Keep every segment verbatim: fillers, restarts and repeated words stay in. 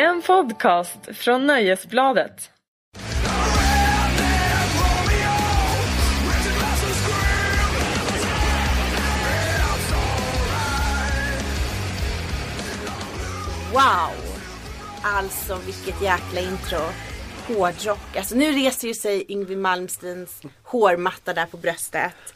En podcast från Nöjesbladet. Wow! Alltså vilket jäkla intro. Hårdrock. Alltså nu reser ju sig Yngwie Malmsteens hårmatta där på bröstet.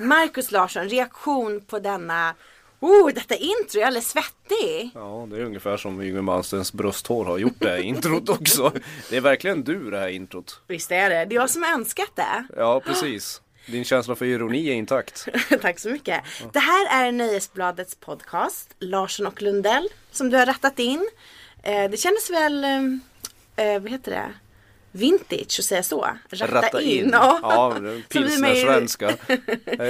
Marcus Larsson, reaktion på denna... Oh, detta intro är alldeles svettig. Ja, det är ungefär som Yngwie Malmsteens brösthår har gjort det här introt också. Det är verkligen du det här introt. Visst är det, det är jag som önskat det. Ja, precis. Din känsla för ironi är intakt. Tack så mycket. Ja. Det här är Nöjesbladets podcast, Larsson och Lundell, som du har rattat in. Det kändes väl, vad heter det? Vintage och säga så. Ratta, Ratta in. in. Ja, ja pilsner svenska.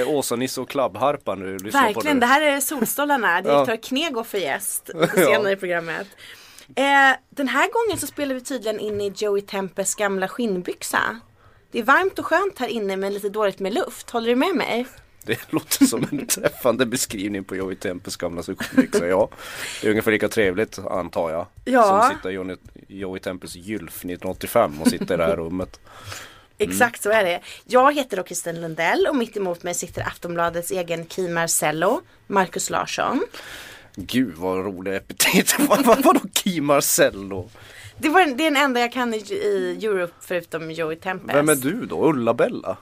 Åsa-Nisse och klabbharpa nu. Verkligen, på det. Det här är Solstolarna. Direktör Knego för gäst senare i programmet. Eh, den här gången så spelar vi tydligen in i Joey Tempests gamla skinnbyxa. Det är varmt och skönt här inne men lite dåligt med luft. Håller du med mig? Det låter som en träffande beskrivning på Joey Tempests gamla skinnbyxa, ja. Det är ungefär lika trevligt, antar jag, ja. Som sitter Johnny, Joey Tempests gylf nitton åttiofem och sitter i det här rummet. Mm. Exakt så är det. Jag heter då Kristen Lundell och mitt emot mig sitter Aftonbladets egen Kee Marcello, Marcus Larsson. Gud, vad rolig epitet. Vad var, var då Kee Marcello? Det, var en, det är den enda jag kan i, i Europe förutom Joey Tempest. Vem är du då? Ulla-Bella?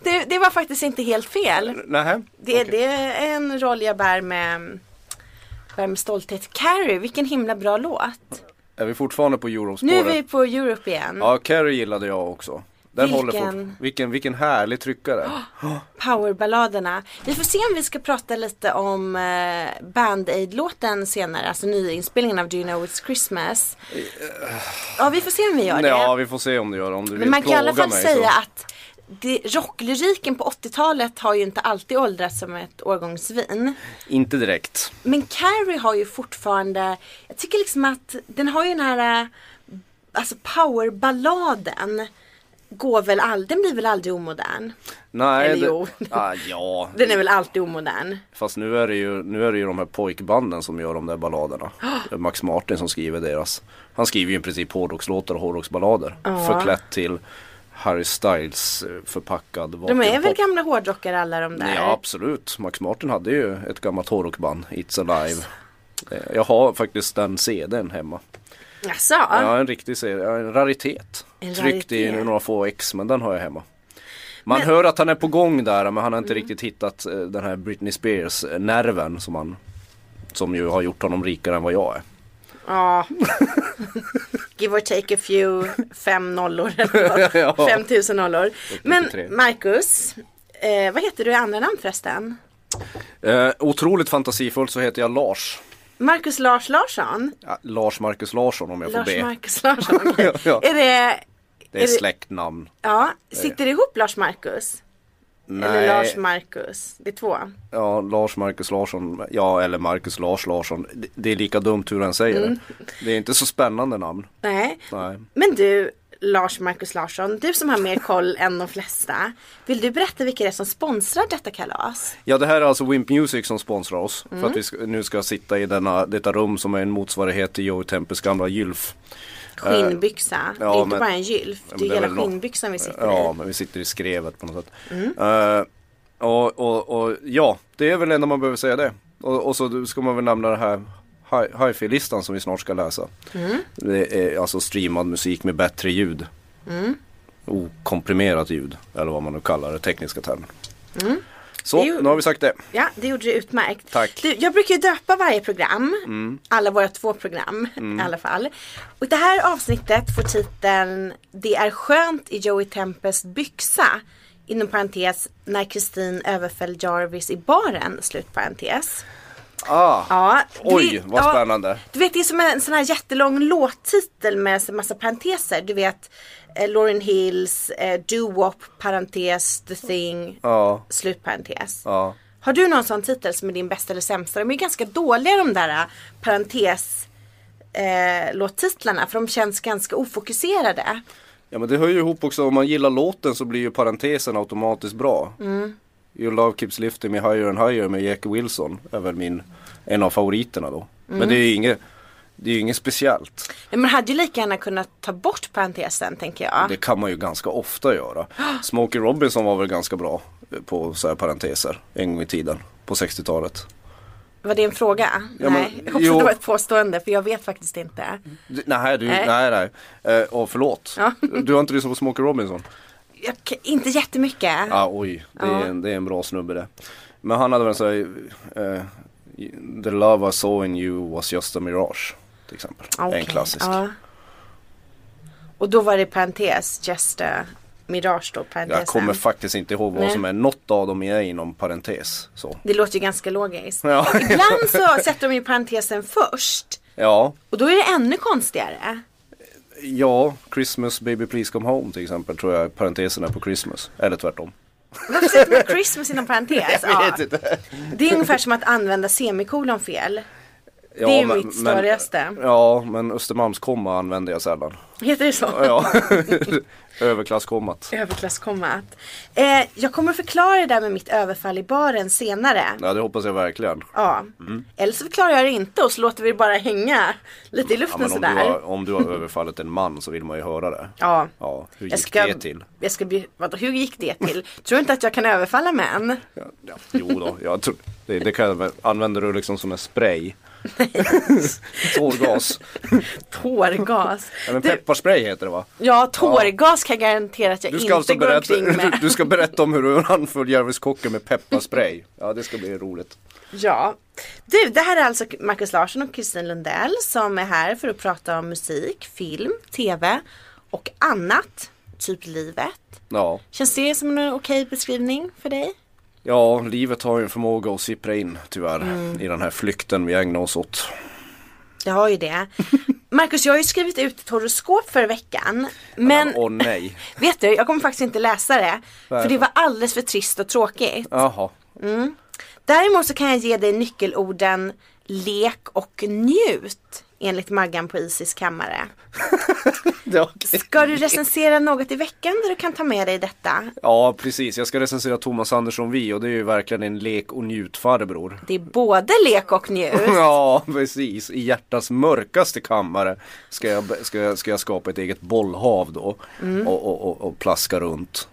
det, det var faktiskt inte helt fel. Nähä. Det, okay. Det är en roll jag bär med, bär med stolthet. Carrie, vilken himla bra låt. Är vi fortfarande på Europe-spåret? Nu är vi på Europe igen. Ja, Carrie gillade jag också. Den vilken... håller fort. Vilken, vilken härlig tryckare. Oh, powerballaderna. Vi får se om vi ska prata lite om eh, Band-Aid-låten senare. Alltså nyinspelningen av Do You Know It's Christmas. Ja, vi får se om vi gör det. Ja, vi får se om det gör det. Om du vill. Men man kan i alla fall mig, säga så. Att det, rocklyriken på åttiotalet har ju inte alltid åldrats som ett årgångsvin. Inte direkt. Men Carrie har ju fortfarande... Jag tycker liksom att den har ju den här... Alltså powerballaden... Går väl all, den blir väl aldrig omodern? Nej, eller det, jo. Ah, ja. Den är väl alltid omodern. Fast nu är det ju, nu är det ju de här pojkbanden som gör de där balladerna. Oh. Max Martin som skriver deras. Han skriver ju i princip hårdrockslåtar och hårdrocksballader. Oh. Förklätt till Harry Styles förpackad vakuumpop. De är väl gamla hårdrockare alla de där? Ja, absolut. Max Martin hade ju ett gammalt hårdrockband, It's Alive. Jag har faktiskt den C D:n hemma. Asså. Ja, en riktig serie, en raritet. En Tryckt raritet. I några få ex, men den har jag hemma. Man men... hör att han är på gång där, men han har inte mm. riktigt hittat den här Britney Spears-nerven som, han, som ju har gjort honom rikare än vad jag är. Ja, give or take a few fem nollor eller vad, fem tusen nollor. Men Marcus, eh, vad heter du i andra namn förresten? Eh, otroligt fantasifullt så heter jag Lars. Marcus Lars Larsson? Ja, Lars Marcus Larsson om jag Lars får be. Lars Marcus Larsson, okay. ja, ja. Är det... Det är, är släktnamn. Ja, sitter det ihop Lars Marcus? Nej. Eller Lars Marcus? Det är två. Ja, Lars Marcus Larsson. Ja, eller Marcus Lars Larsson. Det, det är lika dumt hur han säger mm. det. Det är inte så spännande namn. Nej. Nej. Men du, Lars Marcus Larsson, du som har mer koll än de flesta. Vill du berätta vilka det är som sponsrar detta kalas? Ja, det här är alltså Wimp Music som sponsrar oss. Mm. För att vi ska, nu ska sitta i denna, detta rum som är en motsvarighet till Joey Tempests gamla gylf. Skinnbyxa. Uh, det är ja, inte men, bara en gylf. Det är hela skinnbyxan vi sitter ja, i. Ja, men vi sitter i skrevet på något sätt. Mm. Uh, och, och, och ja, det är väl det enda man behöver säga det. Och, och så ska man väl nämna det här... Hi-fi-listan som vi snart ska läsa. Mm. Det är alltså streamad musik med bättre ljud. Mm. Okomprimerat ljud, eller vad man nu kallar det, tekniska termer. Mm. Så, ju... nu har vi sagt det. Ja, det gjorde det utmärkt. Tack. Du, jag brukar ju döpa varje program. Mm. Alla våra två program, mm. i alla fall. Och det här avsnittet får titeln Det är skönt i Joey Tempests byxa. Inom parentes, när Kristin överföll Jarvis i baren, slutparentes. Ah, ja, oj, vet, vad spännande. Ja, du vet, det är som en sån här jättelång låttitel med en massa parenteser. Du vet, eh, Lauryn Hills, eh, doo-wop, parentes, The Thing, ah. slutparentes. Ah. Har du någon sån titel som är din bästa eller sämsta? De är ganska dåliga de där parentes eh, låttitlarna, för de känns ganska ofokuserade. Ja, men det hör ju ihop också. Om man gillar låten så blir ju parentesen automatiskt bra. Mm. Your Love Keeps Lifting Me Higher and Higher med Jack Wilson är väl min, en av favoriterna då. Mm. Men det är ju inget, det är ju inget speciellt. Men hade ju lika gärna kunnat ta bort parentesen, tänker jag. Det kan man ju ganska ofta göra. Smokey Robinson var väl ganska bra på så här parenteser en gång i tiden, på sextiotalet. Var det en fråga? Ja, nej, men, jag hoppas jo. Att det var ett påstående, för jag vet faktiskt inte. D- nej, du, nej, nej, nej. Eh, åh, förlåt. Ja. Du har inte lyssnat på Smokey Robinson? Jag, inte jättemycket. Ah, oj, det, ja. är en, det är en bra snubbe det. Men han hade väl så här, eh, The love I saw in you was just a mirage, till exempel. Okay. En klassisk. Ja. Och då var det parentes, just a mirage då, parentesen. Jag kommer faktiskt inte ihåg vad Nej. Som är något av dem är inom parentes. Så. Det låter ju ganska logiskt. Ja. Ibland så sätter de ju parentesen först. Ja. Och då är det ännu konstigare. Ja, Christmas baby please come home till exempel, tror jag parentesen är på Christmas. Eller tvärtom. Varför sätter man Christmas inom parentes? Ja. Det är ungefär som att använda semikolon fel. Ja, det är ju men, mitt störigaste. Men, ja, men Östermalmskomma använder jag sällan. Heter det så? Ja, överklasskommat. Överklasskommat. Eh, jag kommer förklara det där med mitt överfall i baren senare. Ja, det hoppas jag verkligen. Ja, mm. Eller så förklarar jag det inte och så låter vi det bara hänga lite i luften ja, sådär. Du har, om du har överfallit en man så vill man ju höra det. Ja. Ja, hur gick jag ska, det till? Jag ska bli, vadå, hur gick det till? Tror inte att jag kan överfalla män? Ja, ja, jo då, jag tror, det, det kan, använder du liksom som en spray. Tårgas. Tårgas. Ja, men pepparspray heter det va? Ja, tårgas kan jag garantera att jag inte alltså går berätta, omkring med. Du, du ska berätta om hur du anföll Järviskocken med pepparspray. Ja, det ska bli roligt. Ja. Du, det här är alltså Marcus Larsson och Kristin Lundell som är här för att prata om musik, film, tv och annat. Typ livet. Ja. Känns det som en okej beskrivning för dig? Ja, livet har ju en förmåga att sippra in tyvärr mm. i den här flykten vi ägnar oss åt. Det har ju det. Marcus, jag har ju skrivit ut ett horoskop för veckan. Men, åh ja, oh, nej. Vet du, jag kommer faktiskt inte läsa det. För det var alldeles för trist och tråkigt. Jaha. Mm. Däremot så kan jag ge dig nyckelorden lek och njut enligt Maggan på Isis kammare. Okay. Ska du recensera något i veckan där du kan ta med dig detta? Ja, precis. Jag ska recensera Thomas Andersson vi, och det är ju verkligen en lek- och njutfarbror. Det är både lek och njut. Ja, precis. I hjärtas mörkaste kammare ska jag, ska jag, ska jag skapa ett eget bollhav då mm. och, och, och, och plaska runt.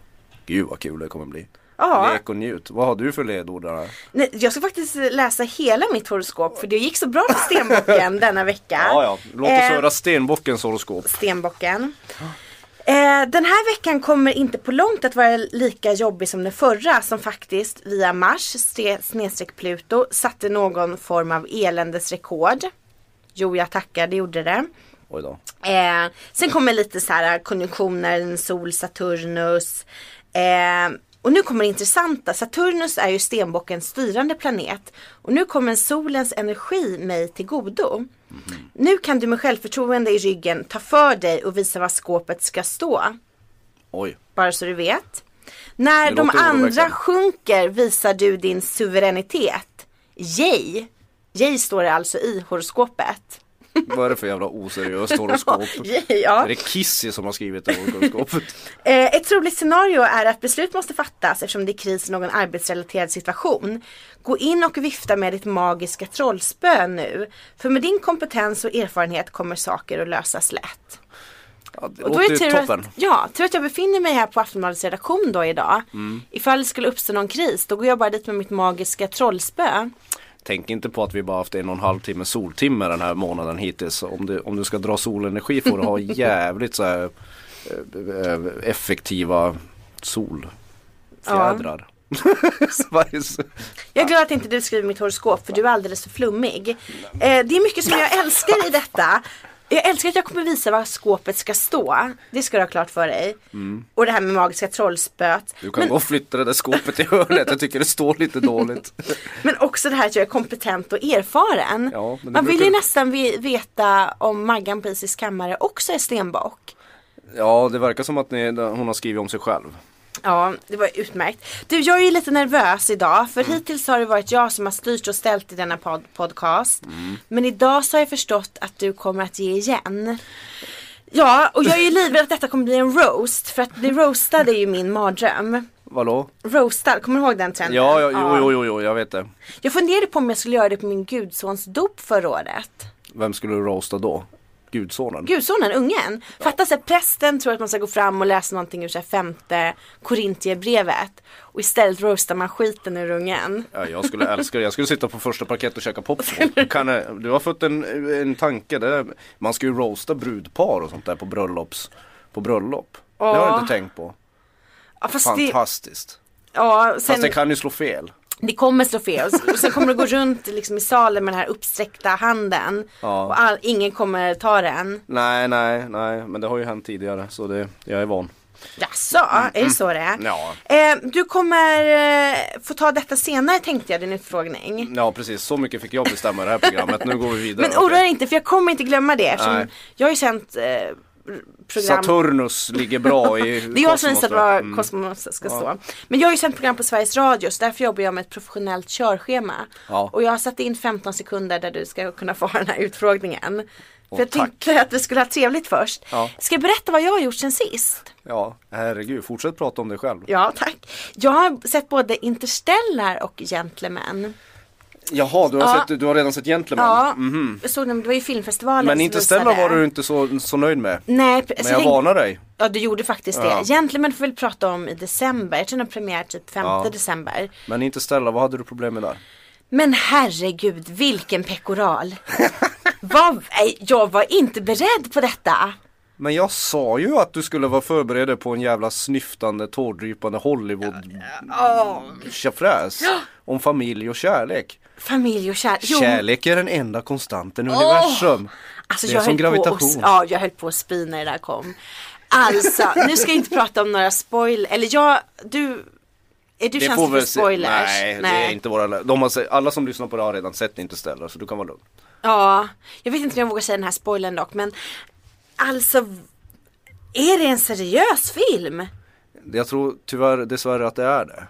Gud vad kul det kommer bli. Ja. Lek och njut. Vad har du för ledord där? Nej, jag ska faktiskt läsa hela mitt horoskop, för det gick så bra för Stenbocken denna vecka. Ja, ja. Låt oss eh, höra Stenbockens horoskop. Stenbocken. Eh, den här veckan kommer inte på långt att vara lika jobbig som den förra, som faktiskt via Mars, snedstreck Pluto, satte någon form av eländesrekord. Jo, jag tackar, det gjorde det. Oj då. Eh, sen kommer lite så här konjunktioner, sol, Saturnus. Eh... Och nu kommer det intressanta. Saturnus är ju Stenbockens styrande planet. Och nu kommer solens energi mig till godo. Mm. Nu kan du med självförtroende i ryggen ta för dig och visa var skåpet ska stå. Oj. Bara så du vet. När de andra sjunker visar du din suveränitet. Jay. Jay står det alltså i horoskopet. Vad är det för jävla oseriöst horoskop? Ja. Är det Kissy som har skrivit det horoskopet? Ett roligt scenario är att beslut måste fattas eftersom det är kris i någon arbetsrelaterad situation. Gå in och vifta med ditt magiska trollspö nu. För med din kompetens och erfarenhet kommer saker att lösas lätt. Ja, det och då är tur toppen. Att, ja, tur att jag befinner mig här på Aftonbladets redaktion då idag. Mm. Ifall det skulle uppstå någon kris, då går jag bara dit med mitt magiska trollspö. Tänk inte på att vi bara haft en och en halv timme soltimme den här månaden hittills. Om du, om du ska dra solenergi får du ha jävligt så här, effektiva solfjädrar. Ja. Jag är glad att inte du skriver mitt horoskop, för du är alldeles för flummig. Det är mycket som jag älskar i detta. Jag älskar att jag kommer visa var skåpet ska stå. Det ska du ha klart för dig. Mm. Och det här med magiska trollspöt. Du kan Men... gå och flytta det där skåpet i hörnet. Jag tycker det står lite dåligt. Men också det här att jag är kompetent och erfaren. Ja, men man brukar... vill ju nästan veta om Maggan på Isis kammare också är Stenbock. Ja, det verkar som att ni, hon har skrivit om sig själv. Ja, det var utmärkt. Du, jag är ju lite nervös idag. För mm. hittills har det varit jag som har styrt och ställt i denna pod- podcast mm. Men idag så har jag förstått att du kommer att ge igen. Ja, och jag är ju livrädd att detta kommer bli en roast. För att bli roastad är ju min mardröm. Vadå? Roastad, kommer du ihåg den trenden? Ja, jo, ja. jo, jo, jo, jag vet det. Jag funderade på om jag skulle göra det på min gudsons dop förra året. Vem skulle du roasta då? Gudsonen. Gudsonen, ungen. Ja. Fattar sig prästen tror att man ska gå fram och läsa någonting ur sig femte Korintierbrevet. Och istället roastar man skiten ur ungen. Ja, jag skulle älska det. Jag skulle sitta på första parkett och käka popcorn. Du har fått en, en tanke. Där. Man ska ju roasta brudpar och sånt där på, bröllops, på bröllop. Oh. Det har jag inte tänkt på. Ja, fast fantastiskt. Det, ja, sen, fast det kan ju slå fel. Det kommer slå fel. Och sen kommer det gå runt liksom i salen med den här uppsträckta handen. Ja. Och all, ingen kommer ta den. Nej, nej, nej. Men det har ju hänt tidigare. Så det, jag är van. Jaså, mm. Är det så det är? Ja. Eh, du kommer eh, få ta detta senare, tänkte jag, din utfrågning. Ja, precis. Så mycket fick jag bestämma i det här programmet. Nu går vi vidare. Men oroa dig inte, för jag kommer inte glömma det. Eftersom jag har ju känt... Eh, program. Saturnus ligger bra i det är jag som visar bra mm. kosmos ska stå. Ja. Men jag har ju känt program på Sveriges Radio, så därför jobbar jag med ett professionellt körschema. Ja. Och jag har satt in femton sekunder där du ska kunna få den här utfrågningen. Åh, för jag tack. Tänkte att vi skulle ha trevligt först. Ja. Ska jag berätta vad jag har gjort sen sist? Ja, herregud, fortsätt prata om dig själv. Ja, tack. Jag har sett både Interstellar och Gentleman. Jaha, du har, ja. sett, du har redan sett Gentleman. Ja, mm-hmm. Jag såg den, det var ju filmfestivalen. Men Interstellar var du inte så, så nöjd med. Nej, men jag häng... varnar dig. Ja, du gjorde faktiskt ja. det. Gentleman får väl prata om i december. Jag tror den har premiär typ femte ja. december. Men Interstellar, vad hade du problem med där? Men herregud, vilken pekoral. Vad, jag var inte beredd på detta. Men jag sa ju att du skulle vara förberedd på en jävla snyftande, tårdrypande Hollywood-tjafräs ja, ja, oh. om familj och kärlek. Familj och kärlek. Jo. Kärlek är den enda konstanten i oh. universum. Alltså, det är jag som gravitation. Och, ja, jag höll på att spina när det där kom. Alltså, nu ska jag inte prata om några spoiler. Eller jag, du... Är du känslig för spoilers? Nej, nej, det är inte våra... De har, alla som lyssnar på det har redan sett Interstellar, så du kan vara lugn. Ja, jag vet inte om jag vågar säga den här spoilern dock, men... Alltså, är det en seriös film? Jag tror tyvärr dessvärre att det är det.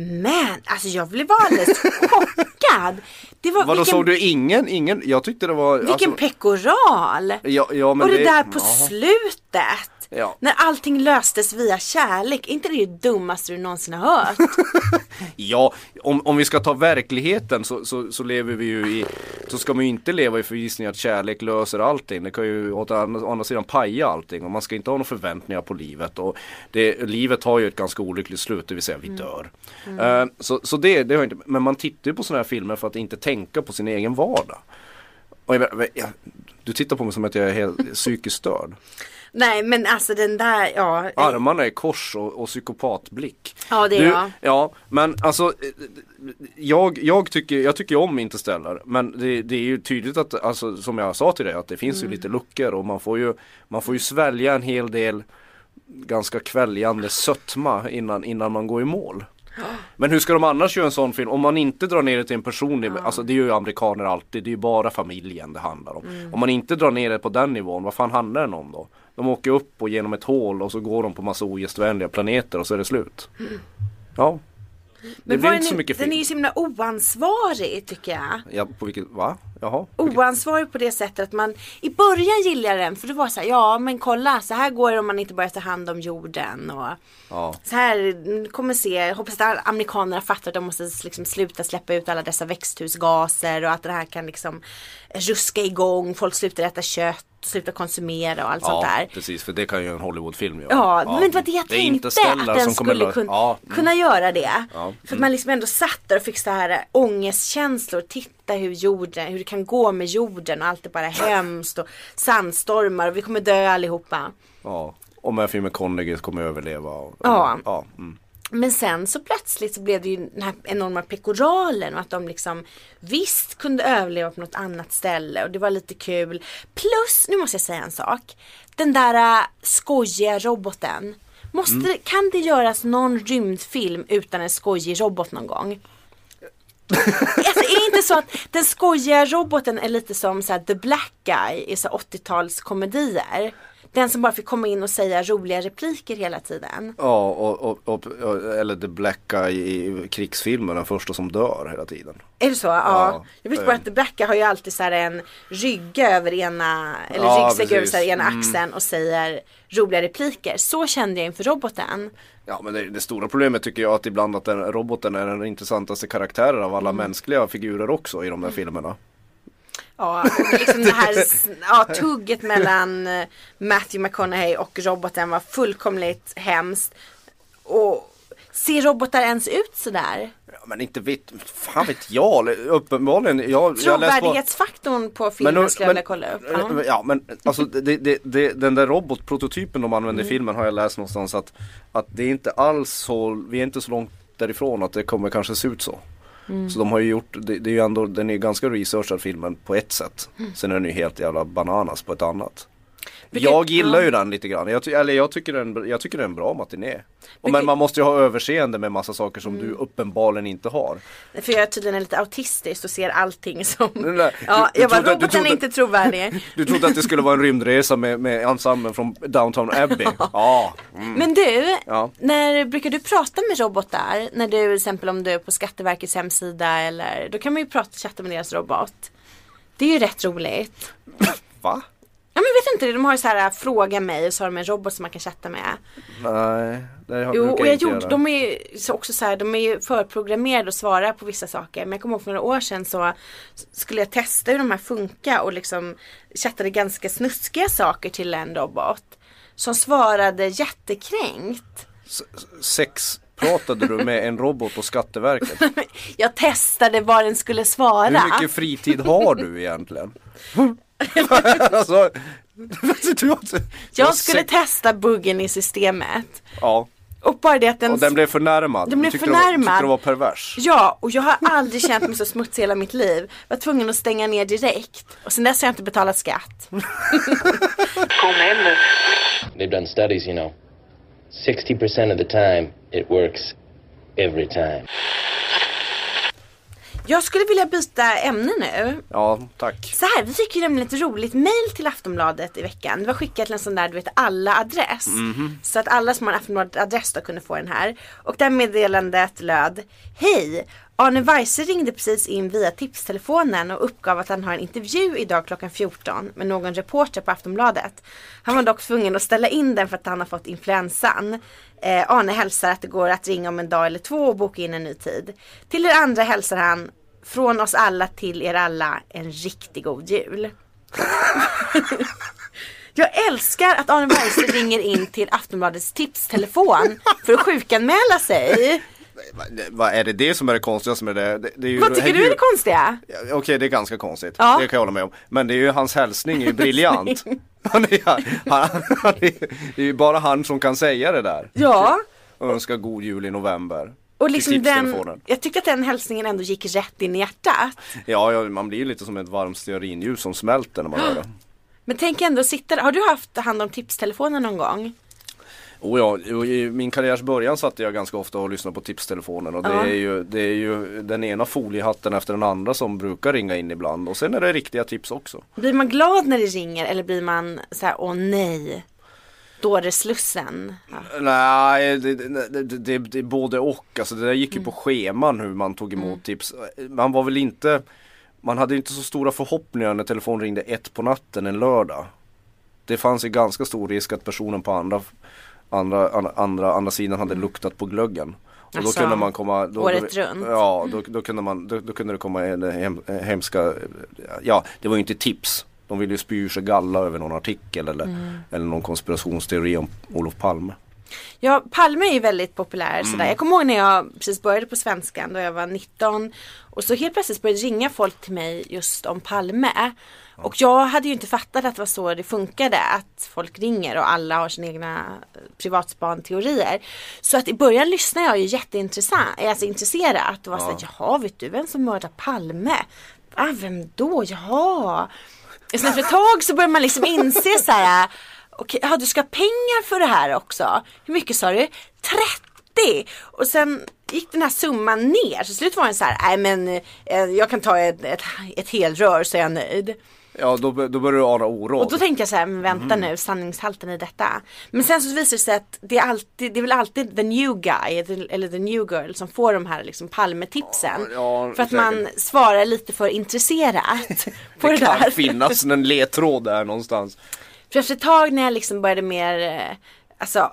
Men, alltså jag blev alldeles chockad. Det var, vadå, vilken... såg du ingen, ingen? Jag tyckte det var... Vilken alltså... pekoral! Ja, ja, men och det, det där på ja. slutet. Ja. När allting löstes via kärlek. Inte det är ju dummaste du någonsin har hört. Ja, om, om vi ska ta verkligheten så, så, så lever vi ju i... Så ska man ju inte leva i förvisning att kärlek löser allting. Det kan ju åt andra, andra sidan paja allting. Och man ska inte ha några förväntningar på livet. Och det, livet har ju ett ganska olyckligt slut. Det vill säga vi mm. dör. Mm. Uh, så så det, det har inte... Men man tittar ju på såna här filmer för att inte tänka på sin egen vardag. Och jag, jag, du tittar på mig som att jag är helt psykiskt störd. Nej, men alltså den där, ja... Armarna är kors och, och psykopatblick. Ja, det är du, jag. Ja, men alltså, jag, jag, tycker, jag tycker om Interstellar. Men det, det är ju tydligt att, alltså, som jag sa till dig, att det finns mm. ju lite luckor. Och man får ju, man får ju svälja en hel del ganska kväljande sötma innan, innan man går i mål. Men hur ska de annars göra en sån film om man inte drar ner det till en personlig ja. Alltså det är ju amerikaner alltid, det är ju bara familjen det handlar om mm. Om man inte drar ner det på den nivån, vad fan handlar den om då? De åker upp och genom ett hål och så går de på massa ogästvänliga planeter och så är det slut mm. Ja. Men det är inte så mycket film. Den är ju så himla oansvarig tycker jag. Ja, på vilket, va? Jaha. Oansvarig på det sättet att man i början gillar den för det var så här, ja men kolla så här går det om man inte börjar ta hand om jorden och ja. Så här kommer se, hoppas att amerikanerna fattar att de måste liksom sluta släppa ut alla dessa växthusgaser och att det här kan liksom ruska igång, folk slutar äta kött, sluta konsumera och allt ja, sånt där. Ja, precis, för det kan ju en Hollywoodfilm göra. Ja, ja, men det var det jag det tänkte att den skulle kun, ja. mm. kunna göra det. Ja. Mm. För att man liksom ändå satt där och fick så här ångestkänslor, titta hur jorden, hur det kan gå med jorden och allt är bara hemskt och sandstormar och vi kommer dö allihopa. Ja, och med filmen Connery kommer jag överleva. Och, ja. ja mm. Men sen så plötsligt så blev det ju den här enorma pekoralen och att de liksom visst kunde överleva på något annat ställe och det var lite kul. Plus, nu måste jag säga en sak, den där äh, skojiga roboten. Måste, mm. Kan det göras någon rymdfilm utan en skojig robot någon gång? Alltså är det inte så att den skojiga roboten är lite som så här, The Black Guy i så åttiotalskomedier? Den som bara fick komma in och säga roliga repliker hela tiden. Ja, och, och, och, och, eller The Black Guy i krigsfilmen, den första som dör hela tiden. Är det så? Ja. ja. Jag vet bara att The Black Guy har ju alltid så här en rygg över ena, eller ja, ryggsäck över så här ena axeln mm. och säger roliga repliker. Så kände jag inför roboten. Ja, men det, det stora problemet tycker jag att ibland att den, roboten är den intressantaste karaktären av alla mm. mänskliga figurer också i de där mm. filmerna. Ja, liksom det här ja, tugget mellan Matthew McConaughey och roboten var fullkomligt hemskt. Och ser robotar ens ut så där? Ja, men inte vet, fan vet jag, uppenbarligen. Jag, Trovärdighetsfaktorn jag på, på filmen men, skulle men, jag kolla upp. Ja, ja men alltså, det, det, det, den där robotprototypen de använder mm. i filmen har jag läst någonstans att, att det är inte alls så, vi är inte så långt därifrån att det kommer kanske se ut så. Mm. Så de har ju gjort, det, det är ju ändå, den är ganska researchad filmen på ett sätt. Mm. Sen är den ju helt jävla bananas på ett annat. But jag gillar uh. ju den lite grann. Jag, eller jag tycker den, jag tycker den är en bra matiné. Och men man måste ju ha överseende med massa saker som mm. du uppenbarligen inte har. För jag är tydligen lite autistisk och ser allting som... Nej, nej. Ja, du, jag bara, roboten trodde, är inte trovärdig. Du trodde att det skulle vara en rymdresa med, med ensemblen från Downton Abbey. Ja. Mm. Men du, ja. När brukar du prata med robotar? När du, till exempel om du är på Skatteverkets hemsida eller... Då kan man ju prata, chatta med deras robot. Det är ju rätt roligt. Va? Ja, men vet inte det, de har ju så här fråga mig och så har de en robot som man kan chatta med. Nej, det har jo, och jag gjorde göra. De är ju också så här, de är ju förprogrammerade att svara på vissa saker. Men jag kommer ihåg för några år sedan så skulle jag testa hur de här funkar och liksom chattade ganska snuskiga saker till en robot som svarade jättekränkt. S- sex pratade du med en robot på Skatteverket? Jag testade vad den skulle svara. Hur mycket fritid har du egentligen? alltså, jag skulle testa buggen i systemet. Ja. Och bara det att den, och den blev förnärmad. Den blev tyckte förnärmad. Du, tyckte du var pervers. Ja, och jag har aldrig känt mig så smutsig hela mitt liv. Jag var tvungen att stänga ner direkt. Och sen dess har jag inte betalat skatt. They've done studies, you know. sixty percent of the time it works every time. Jag skulle vilja byta ämne nu. Ja, tack. Så här, vi fick ju nämligen ett roligt mejl till Aftonbladet i veckan. Det var skickat till en sån där, du vet, alla adress. Mm-hmm. Så att alla som har en Aftonbladet-adress då kunde få den här. Och där meddelandet löd: Hej, Arne Weiser ringde precis in via tipstelefonen och uppgav att han har en intervju idag klockan fjorton med någon reporter på Aftonbladet. Han var dock tvungen att ställa in den för att han har fått influensan. Eh, Arne hälsar att det går att ringa om en dag eller två och boka in en ny tid. Till er andra hälsar han: från oss alla till er alla, en riktigt god jul. Jag älskar att Arne Weiser ringer in till Aftonbladets tipstelefon för att sjukanmäla sig. Vad är det det som är det konstigaste med det? det, det är ju, vad tycker det, du är det konstiga? Okej, okay, det är ganska konstigt. Ja. Det kan jag hålla med om. Men det är ju, hans hälsning är ju briljant. han är, han, han är, det är ju bara han som kan säga det där. Ja. Och önska god jul i november. Och liksom den, jag tycker att den hälsningen ändå gick rätt in i hjärtat. Ja, ja, man blir ju lite som ett varmt stearinljus som smälter när man hör det. Men tänk ändå, sitter, har du haft hand om tipstelefonen någon gång? Oh ja, i min karriärs början satt jag ganska ofta och lyssnade på tipstelefonen och det, uh-huh. är ju, det är ju den ena foliehatten efter den andra som brukar ringa in ibland och sen är det riktiga tips också. Blir man glad när det ringer eller blir man så här: åh nej, då är det Slussen? Ja. Nej, det, det, det, det är både och. Alltså, det där gick ju mm. på scheman hur man tog emot mm. tips. Man var väl inte, man hade inte så stora förhoppningar när telefonen ringde ett på natten en lördag. Det fanns ju ganska stor risk att personen på andra andra andra, andra, andra sidan hade mm. luktat på glöggen. Och alltså, då kunde man komma då, året då, runt. Ja, då, då kunde man då, då kunde det komma en hem, hemska, ja, det var ju inte tips. De ville ju spy ur sig galla över någon artikel eller, mm. eller någon konspirationsteori om Olof Palme. Ja, Palme är ju väldigt populär. Mm. Sådär. Jag kommer ihåg när jag precis började på svenskan då jag var nitton. Och så helt plötsligt började ringa folk till mig just om Palme. Ja. Och jag hade ju inte fattat att det var så det funkade. Att folk ringer och alla har sina egna privatspanteorier. Så att i början lyssnade jag ju jätteintressant, alltså intresserat. Och var ja. såhär, jaha, vet du vem som mördade Palme? Ah, vem då? Jaha. Sen för ett tag så börjar man liksom inse så här: okej, okay, du ska ha pengar för det här också. Hur mycket sa du? trettio! Och sen gick den här summan ner. Så slut var det så här: nej men jag kan ta ett, ett, ett helrör så är jag nöjd. Ja, då, då börjar du ana oråd. Och då tänker jag så här, men vänta mm. nu, sanningshalten i detta. Men sen så visar det sig att det är, alltid, det är väl alltid the new guy eller the new girl som får de här liksom Palme-tipsen. Ja, ja, för att säkert. Man svarar lite för intresserat på det, det där. Det kan finnas en ledtråd där någonstans. För efter ett tag när jag liksom började mer, alltså,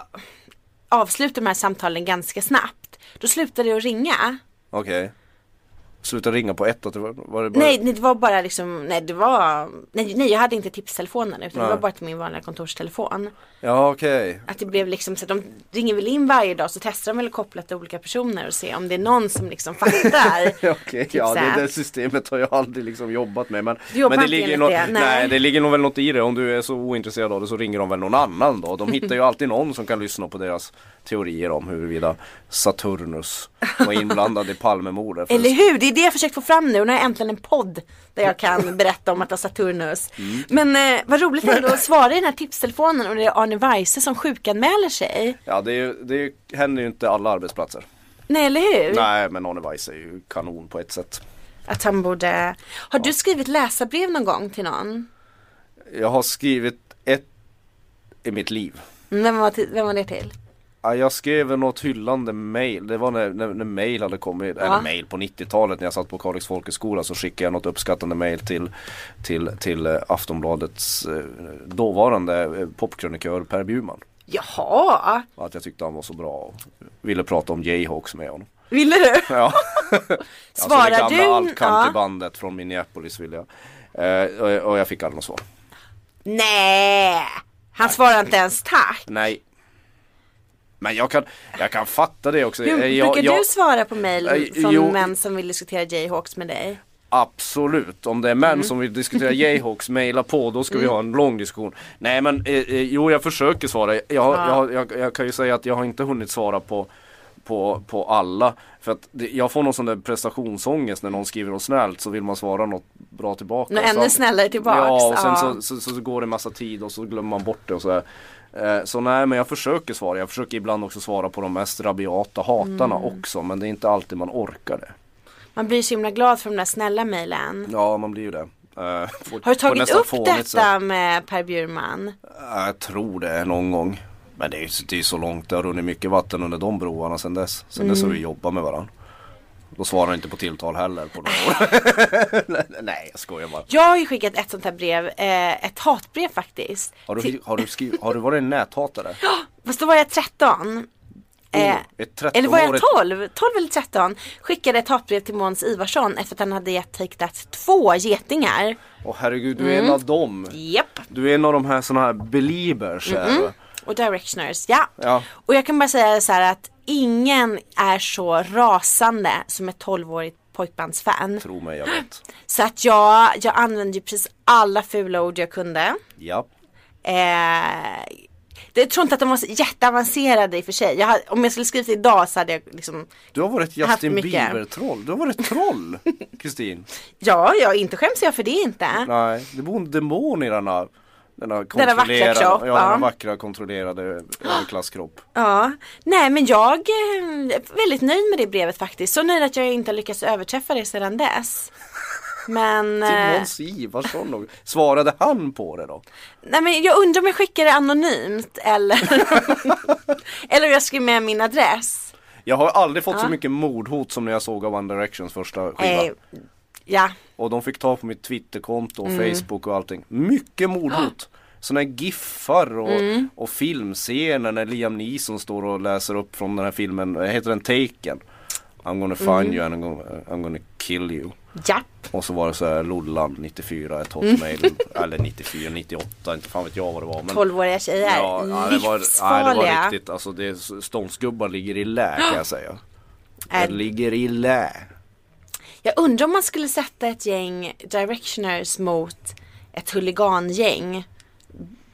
avsluta de här samtalen ganska snabbt, då slutade jag att ringa. Okej. Okay. Sluta ringa på ett. Var det bara... Nej, det var bara liksom... Nej, det var, nej, nej jag hade inte tipstelefonen. Utan nej. Det var bara till min vanliga kontorstelefon. Ja, okej. Okay. Att det blev liksom... Så att de ringer väl in varje dag. Så testar de väl kopplat till olika personer. Och se om det är någon som liksom fattar. Okej, okay, ja. Det, det systemet har jag aldrig liksom jobbat med. Men, men det, ligger något, det. Nej. Nej, det ligger nog väl något i det. Om du är så ointresserad av det så ringer de väl någon annan då. De hittar ju alltid någon som kan lyssna på deras teorier om huruvida Saturnus var inblandad i Palmemordet. Eller hur? Det är det jag försökt få fram nu. Nu har jag äntligen en podd där jag kan berätta om att det är Saturnus. Mm. Men eh, vad roligt är det att svara i den här tipstelefonen och det är Arne Weiser som sjukanmäler sig. Ja, det, är, det händer ju inte alla arbetsplatser. Nej, eller hur? Nej, men Arne Weiser är ju kanon på ett sätt. Att han borde... Har ja. Du skrivit läsarbrev någon gång till någon? Jag har skrivit ett i mitt liv. Vem var, t- vem var det till? Jag skrev något hyllande mejl. Det var när, när, när mejl hade kommit. Ja. Eller mejl på nittiotalet när jag satt på Kalix folkhögskola. Så skickade jag något uppskattande mejl till, till, till Aftonbladets dåvarande popkronikör Per Bjurman. Jaha! Att jag tyckte han var så bra och ville prata om Jayhawks med honom. Ville du? Ja. Svarar alltså det gamla alt-countrybandet ja. Från Minneapolis ville jag. Eh, och, och jag fick aldrig något svar. Nej! Han Nej. Svarade inte ens tack. Nej. Men jag kan, jag kan fatta det också. Jo, jag, brukar jag, du svara på mejl från jo, män som vill diskutera Jayhawks med dig? Absolut. Om det är män mm. som vill diskutera Jayhawks, mejla på, då ska mm. vi ha en lång diskussion. Nej, men eh, jo, jag försöker svara. Jag, ja. jag, jag, jag kan ju säga att jag har inte hunnit svara på, på, på alla. För att det, jag får någon sån där prestationsångest när någon skriver något snällt så vill man svara något bra tillbaka. Men ännu snällare tillbaka. Ja, och sen ja. Så, så, så går det en massa tid och så glömmer man bort det och sådär. Så nej, men jag försöker svara. Jag försöker ibland också svara på de mest rabiata hatarna mm. också. Men det är inte alltid man orkar det. Man blir så himla glad för de där snälla mejlen. Ja, man blir ju det. På, har du tagit upp fånigt, detta så... med Per Bjurman? Jag tror det någon gång. Men det är ju det är så långt. Det har runnit mycket vatten under de broarna sedan dess. Sen mm. dess har vi jobbat med varandra. Då svarar jag inte på tilltal heller på några år. Nej, jag skojar bara. Jag har ju skickat ett sånt här brev, eh, ett hatbrev faktiskt. Har du, till... har du, skrivit, har du varit en näthatare? Ja, fast då var jag tretton. Eh, tretton eller var jag tolv? tolv eller tretton. Skickade ett hatbrev till Måns Ivarsson efter att han hade gett Take That två getingar. Åh oh, herregud, du är mm. en av dem. Yep. Du är en av de här såna här believers. Mm-hmm. Och directioners, ja. ja. Och jag kan bara säga så här att ingen är så rasande som ett tolvårigt pojkbandsfan. Tro mig, jag vet. Så att jag, jag använde ju precis alla fula ord jag kunde. Ja. Eh, jag tror inte att de var så jätteavancerade i och för sig. Jag hade, om jag skulle skriva idag så hade jag liksom... Du har varit Justin Bieber-troll. Du har varit troll, Kristin. ja, jag inte skäms jag för det inte. Nej, det bor en demon i den här... Denna, denna vackra kropp. Ja, ja. Den vackra kontrollerade klasskropp. Ja, nej men jag är väldigt nöjd med det brevet faktiskt. Så nöjd att jag inte har lyckats överträffa det sedan dess. Men... Till Måns Ivarsson. Svarade han på det då? Nej men jag undrar om jag skickar det anonymt. Eller eller om jag skriver med min adress. Jag har aldrig fått ja. Så mycket mordhot som när jag såg av One Directions första skiva. Eh, ja. Och de fick ta på mitt Twitterkonto och mm. Facebook och allting. Mycket mordhot. Såna här giffar och, mm. och filmscener när Liam Neeson står och läser upp från den här filmen. Heter den Taken? I'm gonna find mm. you and I'm gonna, I'm gonna kill you. Japp. Och så var det så här Lodland nittiofyra, ett hotmail. Mm. Eller nittiofyra, nittioåtta, inte fan vet jag vad det var. Men, tolvåriga tjejer, ja, ja, det var, livsfarliga. Nej, det var riktigt. Alltså det, ståndsgubbar ligger i lä kan jag säga. Det ligger i lä. Jag undrar om man skulle sätta ett gäng directioners mot ett huligangäng.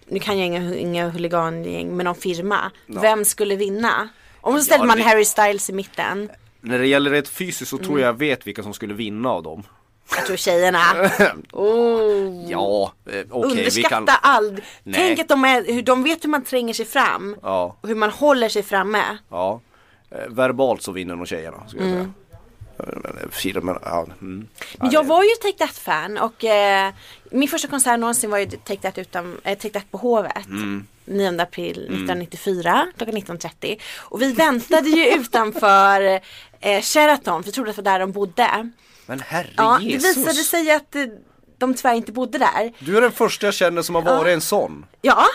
Nu kan jag inga, inga huligangäng, men någon firma. No. Vem skulle vinna? Om så ställer ja, man det... Harry Styles i mitten. När det gäller ett fysiskt så tror mm. jag vet vilka som skulle vinna av dem. Jag tror tjejerna. oh. Ja, okej. Okay, underskatta kan... allt. Tänk att de, är, de vet hur man tränger sig fram. Ja. Och hur man håller sig framme. Ja, verbalt så vinner nog tjejerna, skulle jag mm. säga. Men jag var ju Take That-fan och eh, min första konsert någonsin var ju Take That, utan, eh, Take That på Hovet mm. nionde april nittonhundranittiofyra klockan nitton trettio och vi väntade ju utanför eh, Sheraton för vi trodde att det var där de bodde. Men herre ja, Jesus! Det visade sig att eh, de tyvärr inte bodde där. Du är den första jag känner som har varit uh, en sån. Ja.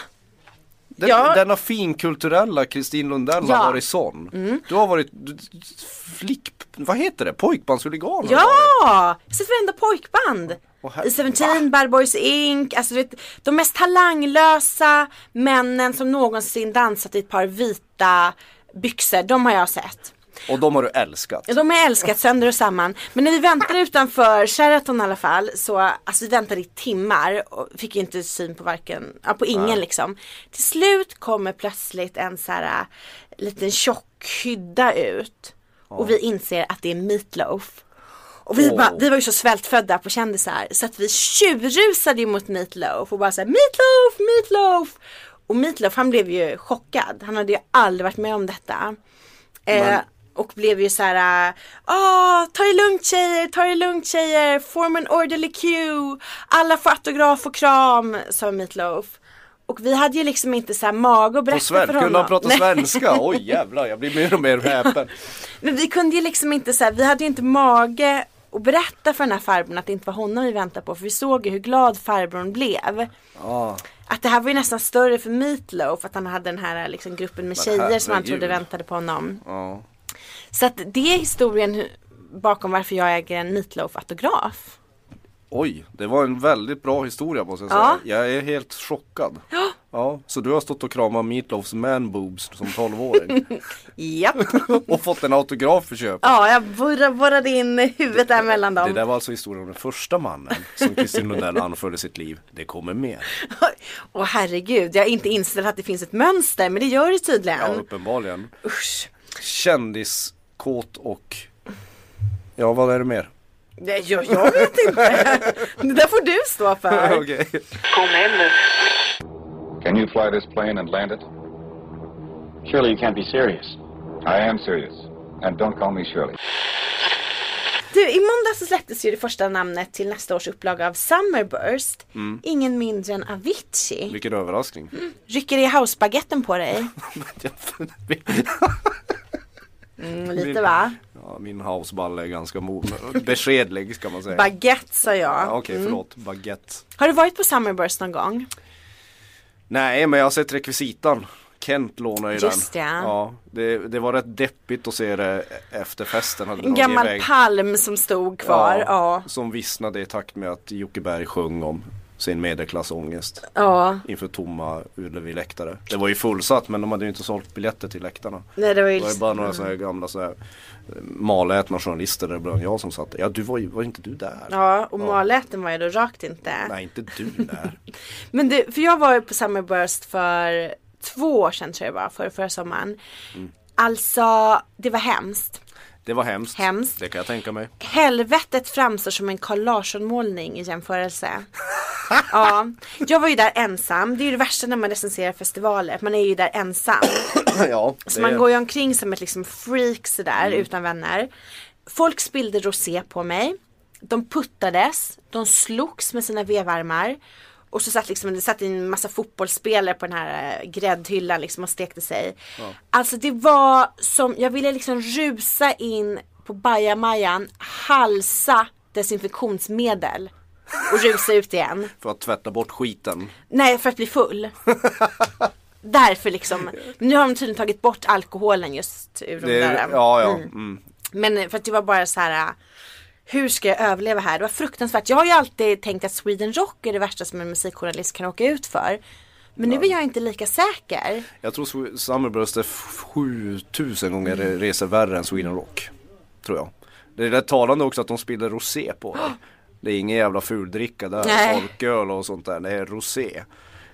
Den, ja. Denna finkulturella Kristin Lundell ja. har varit sån. Mm. Du har varit flick... Vad heter det? Pojkbandshuligan? Ja! Jag sett varenda pojkband. Oh, seventeen, Bad Boys Incorporated. Alltså, vet, de mest talanglösa männen som någonsin dansat i ett par vita byxor. De har jag sett. Och de har du älskat. De har älskat sönder och samman. Men när vi väntade utanför Sheraton i alla fall, så alltså, vi väntade i timmar och fick ju inte syn på varken, ja, på ingen. Nej. Liksom. Till slut kommer plötsligt en så här liten tjock hydda ut. Ja. Och vi inser att det är Meat Loaf. Och vi, oh. bara, vi var ju så svältfödda på kändisar, så att vi tjurrusade ju mot Meat Loaf och bara så här: Meat Loaf, Meat Loaf. Och Meat Loaf, han blev ju chockad. Han hade ju aldrig varit med om detta. Men... Eh, och blev ju så här: åh, ta det lugnt tjejer, ta det lugnt tjejer, form an orderly queue, alla får autograf och kram, sa Meat Loaf. Och vi hade ju liksom inte så här mag och berätta för honom. Kunde han prata svenska? Oj jävlar, jag blir mer och mer häpen. Men vi kunde ju liksom inte så här, vi hade ju inte mage och berätta för den här farbrorn att det inte var honom vi väntade på. För vi såg ju hur glad farbrorn blev. Ah. Att det här var ju nästan större för Meat Loaf, för att han hade den här liksom gruppen med tjejer här, som han trodde väntade på honom. Ah. Så att det är historien bakom varför jag äger en Meat Loaf-autograf. Oj, det var en väldigt bra historia, måste jag säga. Ja. Jag är helt chockad. Ja. Ja, så du har stått och kramat Meat Loafs manboobs som tolvåring. Japp. Och fått en autograf för köpet. Ja, jag borrade in huvudet det, där mellan dem. Det där var alltså historien om den första mannen som Kristin Lundell anförde sitt liv. Det kommer mer. Åh oh, herregud, jag är inte inställd att det finns ett mönster, men det gör det tydligen. Ja, uppenbarligen. Usch. Kändiskåt och... Ja, vad är det mer? Nej, jag, jag vet inte. Det där får du stå för. Okej. Kom hem nu. Can you fly this plane and land it? Surely you can't be serious. I am serious. And don't call me Shirley. Du, i måndag så släpptes ju det första namnet till nästa års upplaga av Summerburst. Mm. Ingen mindre än Avicii. Vilken överraskning. Mm. Rycker i housebaggetten på dig? Mm, lite min, va? Ja, min houseball är ganska mo- beskedlig, ska man säga. Baguette, sa jag. Ja, okej, okay, förlåt. Mm. Baguette. Har du varit på Summerburst någon gång? Nej, men jag har sett rekvisitan. Kent lånar ju den. Just det. Ja, det, det var rätt deppigt att se det efter festen. Hade en gammal iväg. palm som stod kvar. Ja, ja. Som vissnade i takt med att Jocke Berg sjöng om sin medelklassångest. Ja. Inför tomma Ullevi-läktare. Det var ju fullsatt, men de hade ju inte sålt biljetter till läktarna. Nej, det var ju, det var ju bara några så här gamla så här malätna journalister där, bland jag som satt. Ja, du var ju var inte du där. Ja, och ja. maläten var ju då rakt inte. Nej, inte du där. Men du, för jag var ju på Summerburst för två år sedan, tror jag bara, för förra sommaren. Mm. Alltså, det var hemskt. Det var hemskt. hemskt. Det kan jag tänka mig. Helvetet framstår som en Carl Larsson-målning i jämförelse. Ja, jag var ju där ensam. Det är ju det värsta när man recenserar festivaler. Man är ju där ensam. Ja, det... Så man går ju omkring som ett liksom freak så där, mm. utan vänner. Folk spillde rosé på mig. De puttades. De slogs med sina vevarmar. Och så satt liksom, det satt en massa fotbollsspelare på den här gräddhyllan liksom och stekte sig. Ja. Alltså det var som, jag ville liksom rusa in på bajamajan, halsa desinfektionsmedel och rusa ut igen. För att tvätta bort skiten? Nej, för att bli full. Därför liksom, nu har de tydligen tagit bort alkoholen just ur de där. Ja, ja. Mm. Mm. Men för att det var bara så här... Hur ska jag överleva här? Det var fruktansvärt. Jag har ju alltid tänkt att Sweden Rock är det värsta som en musikjournalist kan åka ut för. Men ja. nu är jag inte lika säker. Jag tror Summerburst är sjutusen gånger mm. reser värre än Sweden Rock. Tror jag. Det är rätt talande också att de spiller rosé på dig. Det är ingen jävla fuldricka där. Folköl och sånt där. Det är rosé.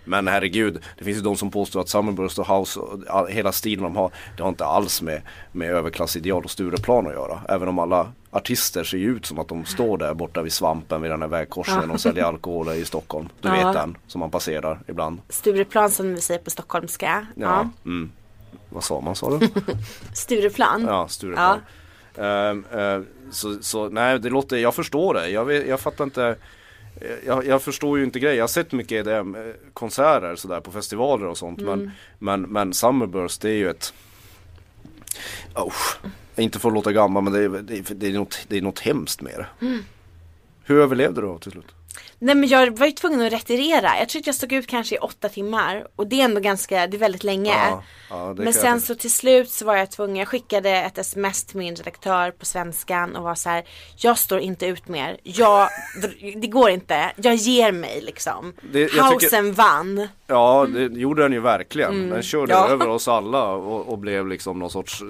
Men herregud, det finns ju de som påstår att Summerburst och House, och hela stilen de har, det har inte alls med, med överklassideal och Stureplan att göra. Även om alla artister ser ut som att de står där borta vid svampen vid den här vägkorsningen ja. och säljer alkohol i Stockholm. Du ja. vet den, som man passerar ibland. Stureplan som vi säger på stockholmska. Ja, ja. Mm. Vad sa man, sa du? Stureplan. Ja, Stureplan. Ja. Uh, uh, så, så nej, det låter, jag förstår det. Jag, jag fattar inte... Jag, jag förstår ju inte grejer. Jag har sett mycket E D M-konserter så där på festivaler och sånt, mm. men, men, men Summerburst, det är ju ett oh, inte för att låta gammal, men det är, det, är, det, är något, det är något hemskt med det. Mm. Hur överlevde du då till slut? Nej, men jag var ju tvungen att retirera. Jag tyckte jag stod ut kanske i åtta timmar. Och det är ändå ganska, det är väldigt länge. Ja, ja, men sen jag. Så till slut så var jag tvungen. Jag skickade ett sms till min redaktör på svenskan och var så här: jag står inte ut mer. Jag, det går inte. Jag ger mig liksom. Pausen vann. Ja, det gjorde den ju verkligen. Mm. Den körde ja. över oss alla och, och blev liksom någon sorts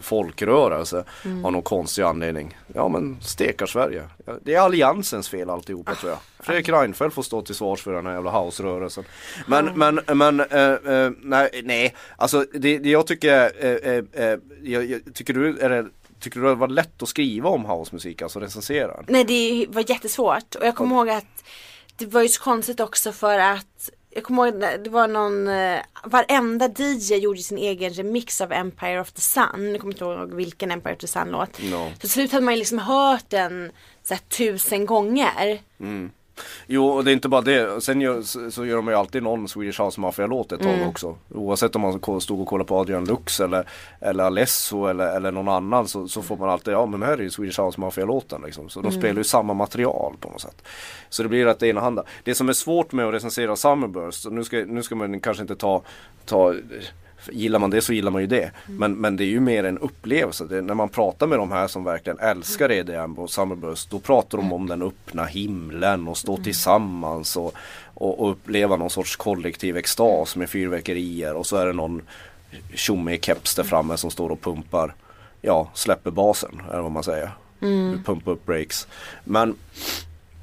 folkrörelse mm. av någon konstig anledning. Ja, men stekar Sverige. Det är alliansens fel alltihopa, ah. tror jag. Fredrik Reinfeldt får stå till svars för den här jävla house-rörelsen. Men, mm. men, men, äh, äh, nej, nej. Alltså, det, det jag tycker, äh, äh, jag, jag, tycker du är det, tycker du det var lätt att skriva om housemusik, alltså recensera den? Nej, det var jättesvårt. Och jag kommer ihåg att det var ju så konstigt också för att jag kommer ihåg, det var någon, varenda D J gjorde sin egen remix av Empire of the Sun. Jag kommer inte ihåg vilken Empire of the Sun-låt. No. Så till slut hade man ju liksom hört den så här, tusen gånger. Mm. Jo, och det är inte bara det. Sen gör, så, så gör de ju alltid någon Swedish House Mafia-låt ett tag mm. också. Oavsett om man stod och kollade på Adrian Lux eller, eller Alesso eller, eller någon annan så, så får man alltid, ja men här är ju Swedish House Mafia-låten liksom. Så de mm. spelar ju samma material på något sätt. Så det blir att det enahanda. Det som är svårt med att recensera Summerburst, nu ska, nu ska man kanske inte ta... ta gillar man det så gillar man ju det. Mm. Men, men det är ju mer en upplevelse. Det, när man pratar med de här som verkligen älskar E D M och Summerburst, då pratar de om den öppna himlen och stå mm. tillsammans och, och, och uppleva någon sorts kollektiv extas med fyrverkerier. Och så är det någon tjomme i keps där framme som står och pumpar, ja, släpper basen, eller vad man säger. Mm. Pumpa upp breaks. Men...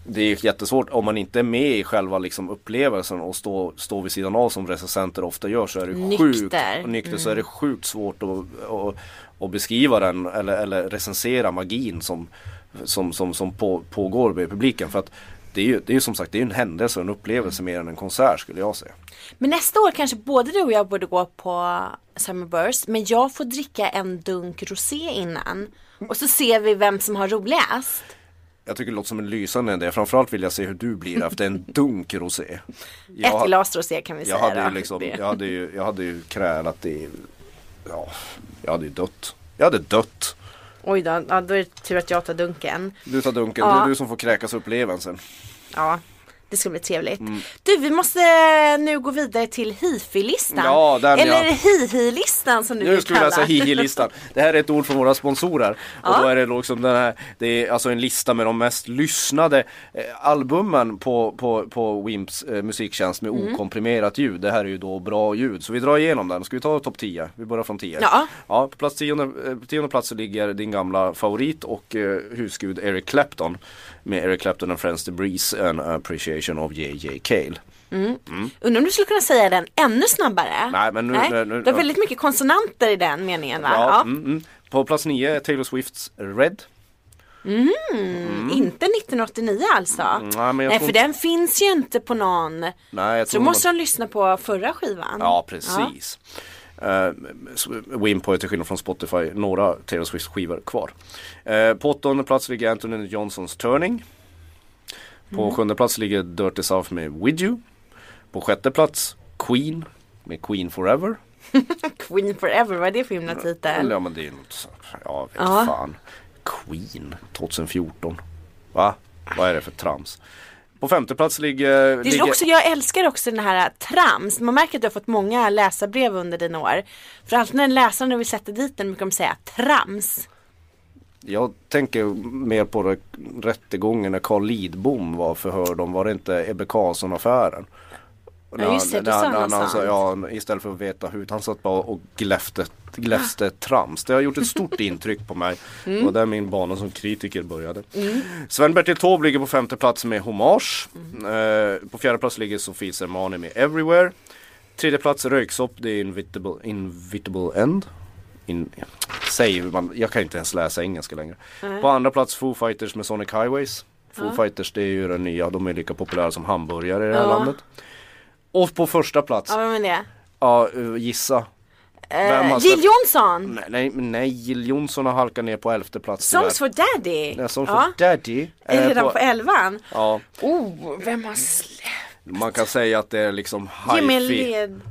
det är jättesvårt om man inte är med i själva liksom upplevelsen och står stå vid sidan av som recensenter ofta gör, så är det nykter. sjukt och nykter mm. så är det sjukt svårt att, att, att beskriva den eller, eller recensera magin som, som, som, som på, pågår med publiken, för att det är ju, det är ju som sagt, det är en händelse och en upplevelse mm. mer än en konsert, skulle jag säga. Men nästa år kanske både du och jag borde gå på Summerburst, men jag får dricka en dunk rosé innan och så ser vi vem som har roligast. Jag tycker det låter som en lysande idé. Framförallt vill jag se hur du blir efter en dunk rosé. Jag, Ett glas rosé kan vi jag säga. Hade ju liksom, jag, hade ju, jag hade ju krälat i... Ja, jag hade ju dött. Jag hade dött. Oj då, ja, då är det tur att jag tar dunken. Du tar dunken, ja. Det är du som får kräkas upplevelsen. Ja, det ska bli trevligt. Mm. Du, vi måste nu gå vidare till hi-fi-listan. Ja, eller hi-hi-listan som du nu vill kalla. Nu ska vi läsa hi-hi-listan. Det här är ett ord från våra sponsorer. Ja. Och då är det liksom den här, det är alltså en lista med de mest lyssnade eh, albumen på, på, på Wimps eh, musiktjänst med mm. okomprimerat ljud. Det här är ju då bra ljud. Så vi drar igenom den. Ska vi ta topp tio? Vi börjar från tio. Ja. Ja, på plats tionde, eh, tionde plats så ligger din gamla favorit och eh, husgud Eric Clapton. Med Eric Clapton and Friends, The Breeze and Appreciation of J J Cale. Mm. Mm. Undrar om du skulle kunna säga den ännu snabbare. Nej, men nu, Nej. Nu, nu, det är väldigt mycket konsonanter i den meningen, va? Ja, ja. Mm, mm. På plats nio, Taylor Swifts Red. Mm. Mm. Inte nittonhundraåttionio alltså. Mm. Nej, men jag Nej för inte... den finns ju inte på någon. Nej, jag tror så man... måste de lyssna på förra skivan. Ja, precis. Ja. Uh, Wimp har ju till skillnad från Spotify några Taylor Swift skivor kvar. uh, På åttonde plats ligger Anthony Johnsons Turning. På mm. sjunde plats ligger Dirty South med With You. På sjätte plats Queen med Queen Forever. Queen Forever, vad är det för himla titel? Ja, men det är något, ja, vet ja. fan. Queen tjugofjorton. Va? Vad är det för trams? På femte plats ligger... Det ligger... Också, jag älskar också den här trams. Man märker att du har fått många läsarbrev under dina år. För alltid när en läsare vill sätta dit den brukar de säga trams. Jag tänker mer på rättegången när Carl Lidbom var förhörd om, var det inte Ebbe Carlsson-affären? Ja, just det, du sa något sånt. Ja, istället för att veta hur, han satt bara och gläfte, gläfte trams. Det har gjort ett stort intryck på mig. Mm. Det var där min bana som kritiker började. Mm. Sven-Bertil Taube ligger på femte plats med Hommage. Mm. Eh, på fjärde plats ligger Sofie Sermani med Everywhere. Tredje plats Röyksopp, det är Invitable, Invitable End. In, ja. Säg, man, jag kan inte ens läsa engelska längre. Mm. På andra plats Foo Fighters med Sonic Highways. Foo mm. Fighters, det är ju den nya, de är lika populära som hamburgare i det här mm. landet. Och på första plats. Ja, vem är det? Ja, gissa. Uh, Jill Johnson? Nej, nej, nej, Jill Johnson har halkat ner på elfte plats. Songs for Daddy? Ja, Songs ja. for Daddy. Är det redan på, på elvan? Ja. Oh, vem har släppt? Man kan säga att det är liksom hi-fi. Jimmy Led.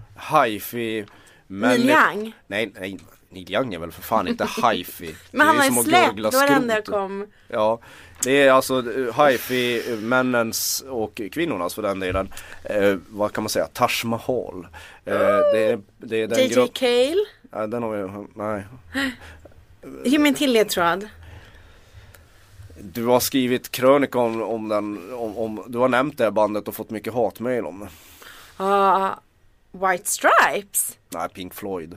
Hi-fi. Neil Young? Nej, nej. Neil Young är väl för fan inte hi-fi. Men han har ju släppt varenda kom. Ja, det är alltså hi-fi, männens och kvinnornas för den delen. Eh, vad kan man säga? Taj Mahal. Eh, det är, det är den J J grupp... Cale? Nej, den har vi... Nej. Ge mig en till ledtråd. Du har skrivit krönika om, om den... Om, om, du har nämnt det här bandet och fått mycket hatmejl om det. Ja, uh, White Stripes? Nej, Pink Floyd.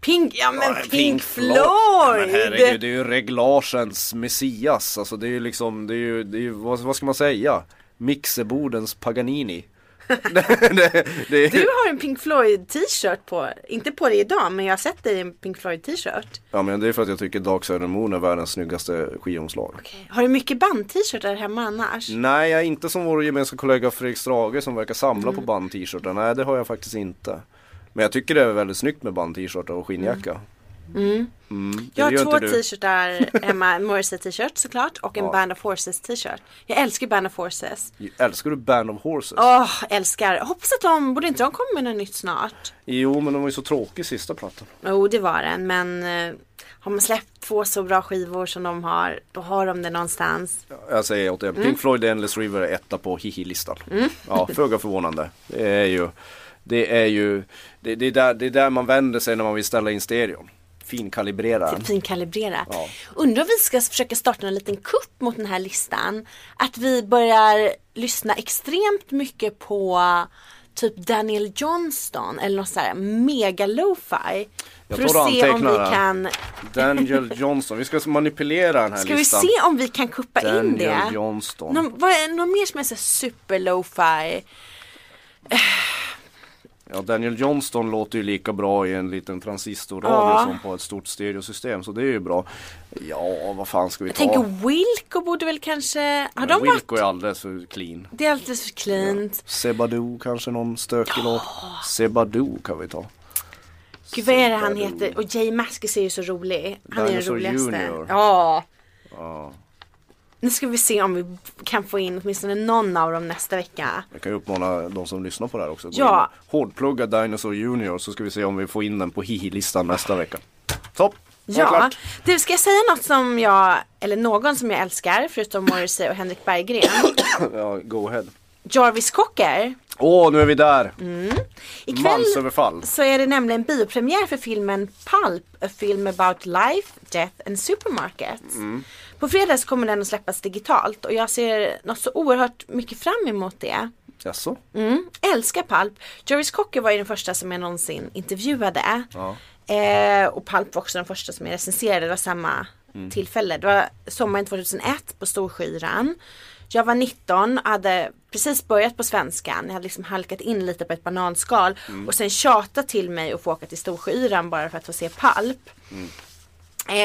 Pink, ja men ja, Pink, Pink Floyd. Floyd. Men herregud, det är ju reglagens Messias. Alltså det är ju liksom, det är ju, det är ju vad, vad ska man säga? Mixerbordens Paganini. det, det är... Du har en Pink Floyd t-shirt på. Inte på dig idag, men jag har sett dig i en Pink Floyd t-shirt. Ja, men det är för att jag tycker Dark Side of the Moon är världens snyggaste skivomslag. Okay. Har du mycket band-t-shirtar hemma annars? Nej, jag är inte som vår gemensamma kollega Fredrik Strage som verkar samla mm. på band-t-shirtar. Nej, det har jag faktiskt inte. Men jag tycker det är väldigt snyggt med band-t-shirt och skinnjacka. Mm. Mm. Jag har två t-shirtar hemma. En Morrissey-t-shirt såklart. Och en ja. Band of Horses-t-shirt. Jag älskar Band of Horses. Älskar du Band of Horses? Åh, oh, älskar. Hoppas att de, borde inte de komma med något nytt snart? Jo, men de var ju så tråkig sista plattan. Jo, oh, det var den. Men eh, har man släppt två så bra skivor som de har, då har de det någonstans. Jag säger åt det. Pink mm. Floyd, Endless River är etta på Hi-hi-listan. Mm. Ja, föga förvånande. Det är ju... Det är ju det, det, är där, det är där man vänder sig när man vill ställa in stereon. Finkalibrera. Finkalibrera. Ja. Undrar om vi ska försöka starta en liten kupp mot den här listan. Att vi börjar lyssna extremt mycket på typ Daniel Johnston eller något så här mega lo-fi. Jag för att se om vi kan... Daniel Johnston, vi ska manipulera den här ska listan. Ska vi se om vi kan kuppa Daniel in det? Daniel Johnston. Någon, var, någon mer som är så super lo-fi... Ja, Daniel Johnston låter ju lika bra i en liten transistorradio ja. Som på ett stort stereosystem, så det är ju bra. Ja, vad fan ska vi jag ta? Jag tänker Wilco borde väl kanske... Har de Wilco varit... är alldeles för clean. Det är alldeles för cleant. Ja. Sebadoo kanske någon stökig låt. Ja. Sebadoo kan vi ta. Gud, vad är det han heter? Och Jay Mascis är ju så rolig. Han Dinosaur är den roligaste. Junior. Ja. Ja. Nu ska vi se om vi kan få in åtminstone någon av dem nästa vecka. Jag kan ju uppmana de som lyssnar på det här också. Ja. Hårdplugga Dinosaur Junior så ska vi se om vi får in den på Hi-hi-listan nästa vecka. Topp! Ja, du ska jag säga något som jag, eller någon som jag älskar förutom Morrissey och Henrik Berggren. Ja, go ahead. Jarvis Cocker. Åh, oh, nu är vi där. Mm. Ikväll så är det nämligen biopremiär för filmen Pulp, a film about life, death and supermarkets. Mm. På fredag så kommer den att släppas digitalt och jag ser något så oerhört mycket fram emot det. Jaså? Mm, älskar Pulp. Jarvis Cocker var ju den första som jag någonsin intervjuade. Ja. Eh, och Pulp var också den första som jag recenserade. Det var samma mm. tillfälle. Det var sommaren tjugohundraett på Storskyran. Jag var nitton, hade precis börjat på svenskan. Jag hade liksom halkat in lite på ett bananskal. Mm. Och sen tjatat till mig och få åka till Storskyran bara för att få se Pulp. Mm.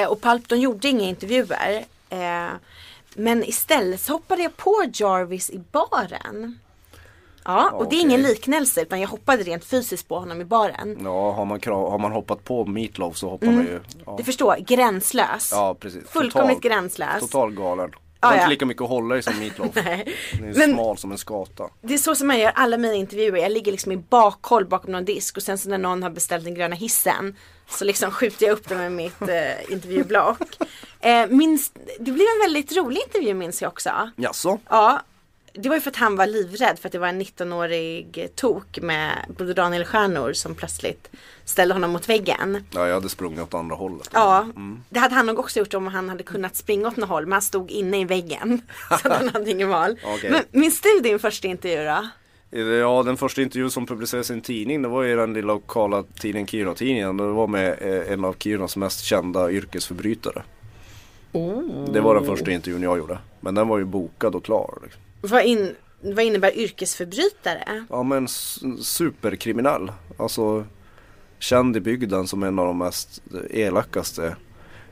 Eh, och Pulp, de gjorde inga intervjuer. Eh, men istället så hoppade jag på Jarvis i baren. Ja, och okay. Det är ingen liknelse utan jag hoppade rent fysiskt på honom i baren. Ja, har man, krav, har man hoppat på Meat Loaf så hoppar mm. man ju. Ja. Du förstår, gränslös. Ja, precis. Fullkomligt total, gränslös. Total galen. Det är inte lika mycket att hålla i som Meat Loaf. Det är smal men, som en skata. Det är så som jag gör alla mina intervjuer. Jag ligger liksom i bakhåll bakom någon disk. Och sen så när någon har beställt den gröna hissen så liksom skjuter jag upp den med mitt eh, intervjublock. eh, minst, Det blev en väldigt rolig intervju minns jag också. Jaså? Ja. Det var ju för att han var livrädd för att det var en nittonårig tok med Broder Daniel Stjärnor som plötsligt ställde honom mot väggen. Ja, jag hade sprungit åt andra hållet. Ja, mm. det hade han nog också gjort om han hade kunnat springa åt något håll. Men han stod inne i väggen så han hade ingen val. Okay. Men minns du din första intervju då? Ja, den första intervjun som publicerades i en tidning, det var ju den lilla lokala tidningen Kiruna-tidningen. Det var med en av Kirunas mest kända yrkesförbrytare. Oh. Det var den första intervjun jag gjorde. Men den var ju bokad och klar liksom. Vad, in, vad innebär yrkesförbrytare? Ja, men superkriminell. Alltså, känd i bygden som en av de mest elakaste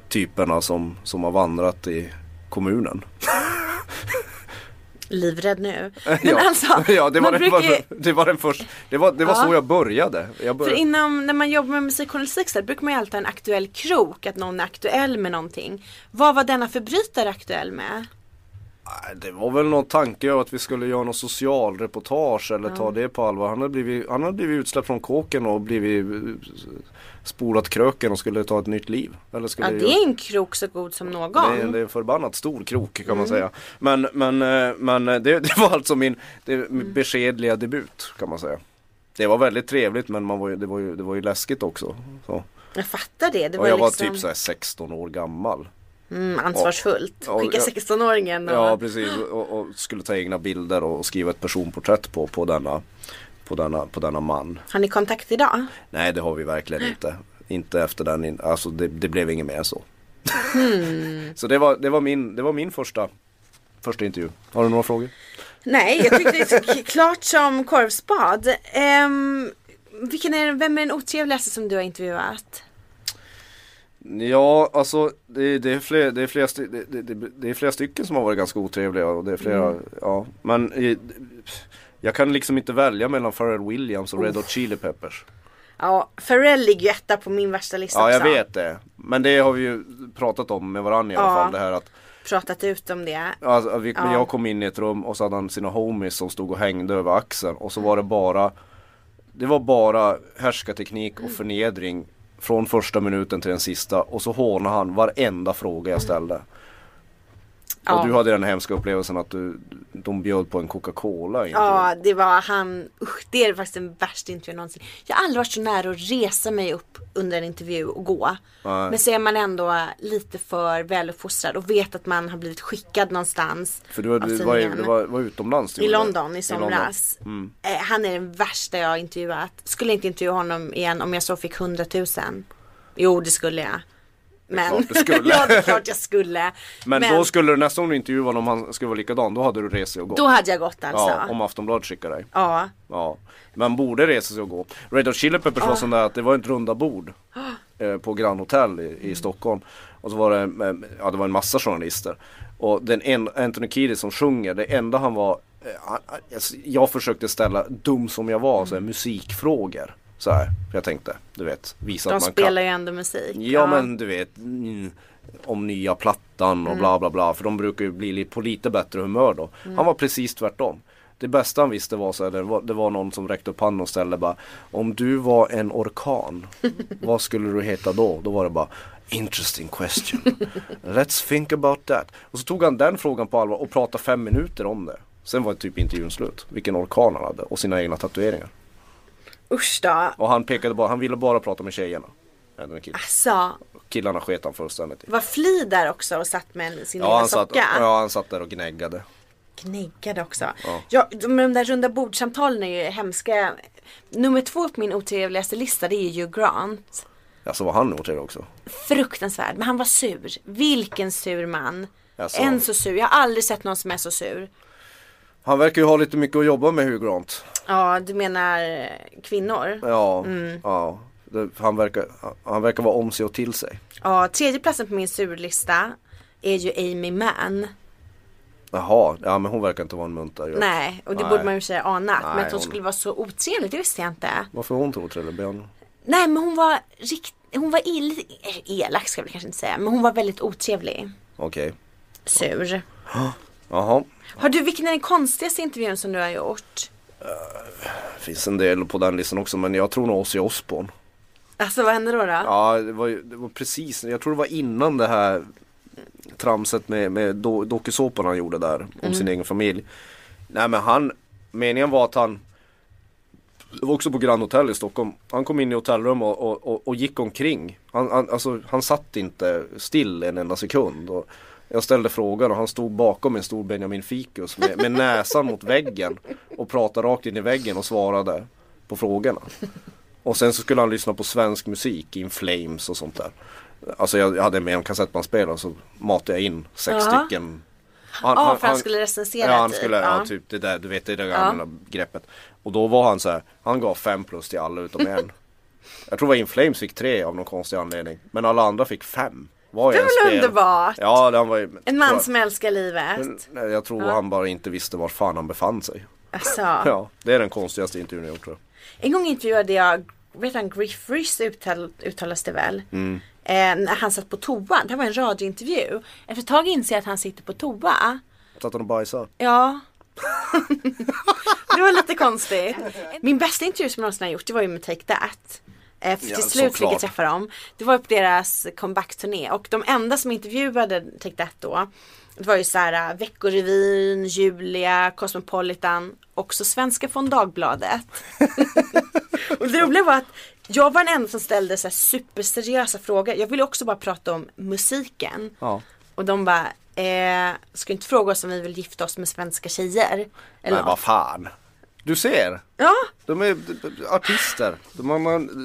typerna som, som har vandrat i kommunen. Livrädd nu. Men ja, alltså, ja, det var den brukar... första. Det var, det var ja. Så jag började. jag började. För innan, när man jobbar med musikjournalistik så brukar man ju alltid ha en aktuell krok, att någon är aktuell med någonting. Vad var denna förbrytare aktuell med? Det var väl någon tanke att vi skulle göra någon socialreportage eller mm. ta det på allvar. Han hade blivit, han hade blivit utsläppt från kåken och blivit spolat kröken och skulle ta ett nytt liv. Eller skulle ja, det är en krok så god som någon. Det är, det är en förbannat stor krok kan mm. man säga. Men, men, men det, det var alltså min, det, min mm. beskedliga debut kan man säga. Det var väldigt trevligt men man var ju, det, var ju, det var ju läskigt också. Så. Jag fattar det. Det var och jag liksom... var typ så här sexton år gammal. Mm, ansvarsfullt. Och, och, skicka sexton-åringen. Och... Ja, precis. Och, och skulle ta egna bilder och skriva ett personporträtt på, på, denna, på, denna, på denna man. Har ni kontakt idag? Nej, det har vi verkligen inte. Inte efter den. Alltså, det, det blev inget mer så. Mm. Så det var, det var min, det var min första, första intervju. Har du några frågor? Nej, jag tyckte det är klart som korvspad. Um, vilken är, vem är den otrevligaste som du har intervjuat? Ja, alltså det, det, är fler, det, är flera, det, det, det är flera stycken som har varit ganska otrevliga och det är flera, mm. ja, men jag kan liksom inte välja mellan Pharrell Williams och oh. Red Hot Chili Peppers. Ja, Pharrell ligger etta på min värsta lista. Ja, jag också. Vet det, men det har vi ju pratat om med varandra i alla ja. fall, det här att pratat ut om det. Alltså, vi, ja. Jag kom in i ett rum och så hade han sina homies som stod och hängde över axeln och så var det bara, det var bara härskarteknik och förnedring mm. från första minuten till den sista. Och så hånade han varenda fråga jag ställde. Mm. Ja. Och du hade den hemska upplevelsen att du, de bjöd på en Coca-Cola. Ja, det var han... Usch, det är faktiskt den värsta intervjun någonsin. Jag har aldrig varit så nära att resa mig upp under en intervju och gå. Nej. Men så är man ändå lite för väluppfostrad och vet att man har blivit skickad någonstans. För du, du var, var, var utomlands. I London i somras. I London. Mm. Han är den värsta jag har intervjuat. Skulle inte intervjua honom igen om jag så fick hundratusen. Jo, det skulle jag. Men det skulle. Ja, det är klart jag skulle. Men, men då skulle du nästan intervjua om han skulle vara likadan. Då hade du resa och gå. Då hade jag gått alltså. Ja, om Aftonbladet skickar dig. Ja. Ja. Man borde resa sig och gå. Red Hot Chili Peppers ja. var sån där att det var ett runda bord eh, på Grand Hotel i, i Stockholm. Och så var det, eh, ja, det var en massa journalister. Och den en, Anthony Kiedis som sjunger, det enda han var eh, han, jag försökte ställa, dum som jag var, så här, musikfrågor. Så här, jag tänkte, du vet, visa de att man kan. De spelar ju ändå musik. Ja, ja, men du vet, mm, om nya plattan och mm. bla bla bla. För de brukar ju bli på lite bättre humör då. Mm. Han var precis tvärtom. Det bästa han visste var så här, det var, det var någon som räckte upp handen och ställde bara, om du var en orkan, vad skulle du heta då? Då var det bara, interesting question. Let's think about that. Och så tog han den frågan på allvar och pratade fem minuter om det. Sen var det typ intervjun slut. Vilken orkan han hade och sina egna tatueringar. Usch då. Och han pekade bara, han ville bara prata med tjejerna. Alltså. Killarna sket han fullständigt. Var Fli där också och satt med sin ja, lilla han socka? Satt, ja, han satt där och gnäggade. Gnäggade också. Ja. Ja, de, de där runda bordsamtalen är ju hemska. Nummer två på min otrevligaste lista, det är ju Grant. Alltså var han otrevlig också? Fruktansvärd, men han var sur. Vilken sur man. Alltså. En så sur, jag har aldrig sett någon som är så sur. Han verkar ju ha lite mycket att jobba med, Hugh Grant. Ja, du menar kvinnor? Ja, mm. ja. Han, verkar, han verkar vara om sig och till sig. Ja, tredje platsen på min surlista är ju Amy Mann. Jaha, ja, men hon verkar inte vara en munter. Just. Nej, och det Nej. borde man ju säga anat. Nej, men att hon, hon skulle vara så otrevlig, det visste jag inte. Varför hon inte otrevlig, Björn? Nej, men hon var rikt... hon var el... elak ska vi kanske inte säga. Men hon var väldigt otrevlig. Okej. Okay. Sur. Ja. Jaha. Har du, vilken är den konstigaste intervjun som du har gjort? Det finns en del på den listan också, men jag tror nog Ozzy Osbourne. Alltså vad hände då då? Ja, det var, det var precis, jag tror det var innan det här tramset med, med do, dokusåpan han gjorde där om mm. sin egen familj. Nej, men han, meningen var att han var också på Grand Hotel i Stockholm. Han kom in i hotellrum och, och, och, och gick omkring. Han, han, alltså, han satt inte still en enda sekund och jag ställde frågan och han stod bakom en stor Benjamin Fikus med, med näsan mot väggen och pratade rakt in i väggen och svarade på frågorna. Och sen så skulle han lyssna på svensk musik, In Flames och sånt där. Alltså jag, jag hade med en kassettbandspelare och så matade jag in sex ja. stycken. Ja, oh, för han, han skulle recensera. Ja, han skulle, ja. Ja, typ det där, du vet det där gamla ja. greppet. Och då var han så här, han gav fem plus till alla utom en. Jag tror att In Flames fick tre av någon konstig anledning, men alla andra fick fem. Var det var väl underbart? Ja, han var ju, en man tror, som älskar livet. Men, jag tror ja. han bara inte visste var fan han befann sig. Alltså. Ja, det är den konstigaste intervjun jag gjort, tror jag. En gång intervjuade jag, vet han, Griff Rhys uttal, uttalas det väl? Mm. Eh, när han satt på toa. Det var en radiointervju. Efter ett tag inser jag att han sitter på toa. Satt hon och bajsade? Ja. Det var lite konstigt. Min bästa intervju som jag någonsin har gjort, det var ju med Take That. Eh, för ja, till slut fick jag träffa dem. Det var på deras comeback-turné. Och de enda som intervjuade Take That då, det var ju så här Veckorevyn, Julia, Cosmopolitan, också Svenska från Dagbladet. Och det roliga var att jag var den enda som ställde så här superseriösa frågor. Jag ville också bara prata om musiken. Ja. Och de bara, eh, ska inte fråga oss om vi vill gifta oss med svenska tjejer? Eller nej, vad fan. Du ser. Ja. De är artister. De,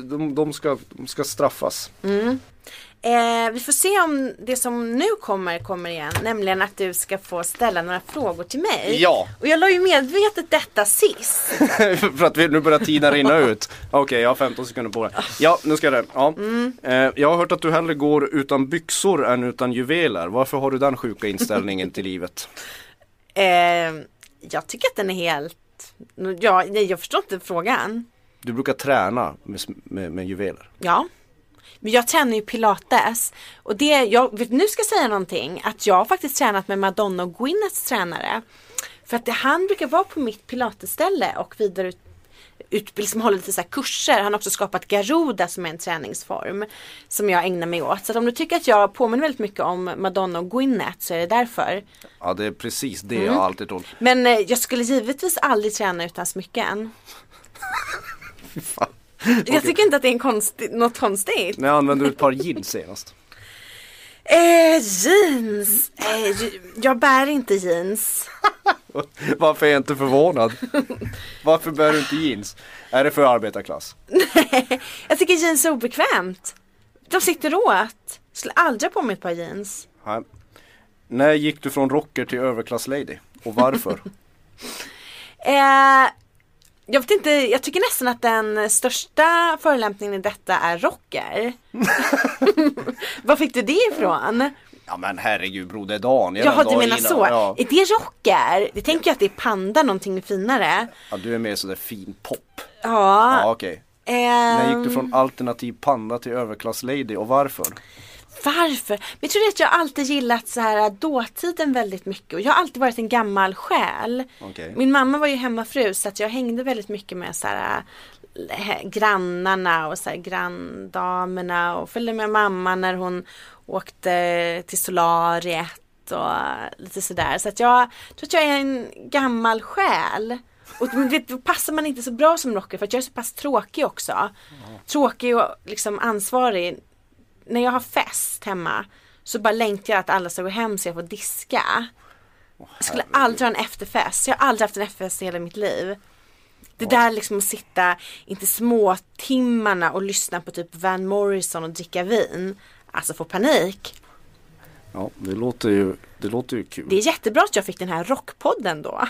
de, de, ska, de ska straffas. Mm. Eh, vi får se om det som nu kommer kommer igen, nämligen att du ska få ställa några frågor till mig. Ja. Och jag la ju medvetet detta sist. För att vi nu börjar tiden rinna ut. Okej, okay, jag har femton sekunder på det. Ja, nu ska det. Ja. Mm. Eh, jag har hört att du hellre går utan byxor än utan juveler. Varför har du den sjuka inställningen till livet? Eh, jag tycker att den är helt... Ja, nej, jag förstår inte frågan. Du brukar träna med, med, med juveler. Ja. Men jag tränar ju pilates. Och det, jag vet, nu ska jag säga någonting. Att jag har faktiskt tränat med Madonna och Gwyneths tränare. För att det, han brukar vara på mitt pilatesställe och vidare utbild, som håller lite så här kurser. Han har också skapat Garuda som är en träningsform som jag ägnar mig åt. Så att om du tycker att jag påminner väldigt mycket om Madonna och Gwyneth, så är det därför. Ja, det är precis det mm. jag alltid trott. Men eh, jag skulle givetvis aldrig träna utan smycken. Fy fan. Jag okay. tycker inte att det är en konsti- något konstigt. Nej, jag använde ett par jeans senast. eh, jeans. Eh, jag bär inte jeans. Varför är jag inte förvånad? Varför bär du inte jeans? Är det för arbetarklass? Nej, jag tycker jeans är obekvämt. De sitter åt. Jag skulle aldrig på mig ett par jeans. Nej. När gick du från rocker till överklasslady? Och varför? eh... Jag vet inte, jag tycker nästan att den största förolämpningen i detta är rocker. Vad fick du det ifrån? Ja men herregud, broder Dan. Jag hade mina så. Ja. Är det rocker? Det tänker jag att det är panda, någonting finare. Ja, du är mer sådär fin pop. Ja. Ja, okej. Okay. Um... När gick du från alternativ panda till överklasslady och varför? Varför? Men jag tror att jag alltid gillat så här dåtiden väldigt mycket. Och jag har alltid varit en gammal själ. Okay. Min mamma var ju hemmafru, så att jag hängde väldigt mycket med så här grannarna och så här granndamerna. Och följde med mamma när hon åkte till solariet och lite sådär. Så att jag tror att jag är en gammal själ. Och då passar man inte så bra som rocker, för att jag är så pass tråkig också. Mm. Tråkig och liksom ansvarig. När jag har fest hemma så bara längtar jag att alla ska gå hem så jag får diska. Åh, jag skulle aldrig ha en efterfest. Jag har aldrig haft en efterfest i hela mitt liv. Det Åh. där liksom att sitta inte små timmarna och lyssna på typ Van Morrison och dricka vin. Alltså få panik. Ja, det låter ju, det låter ju kul. Det är jättebra att jag fick den här rockpodden då.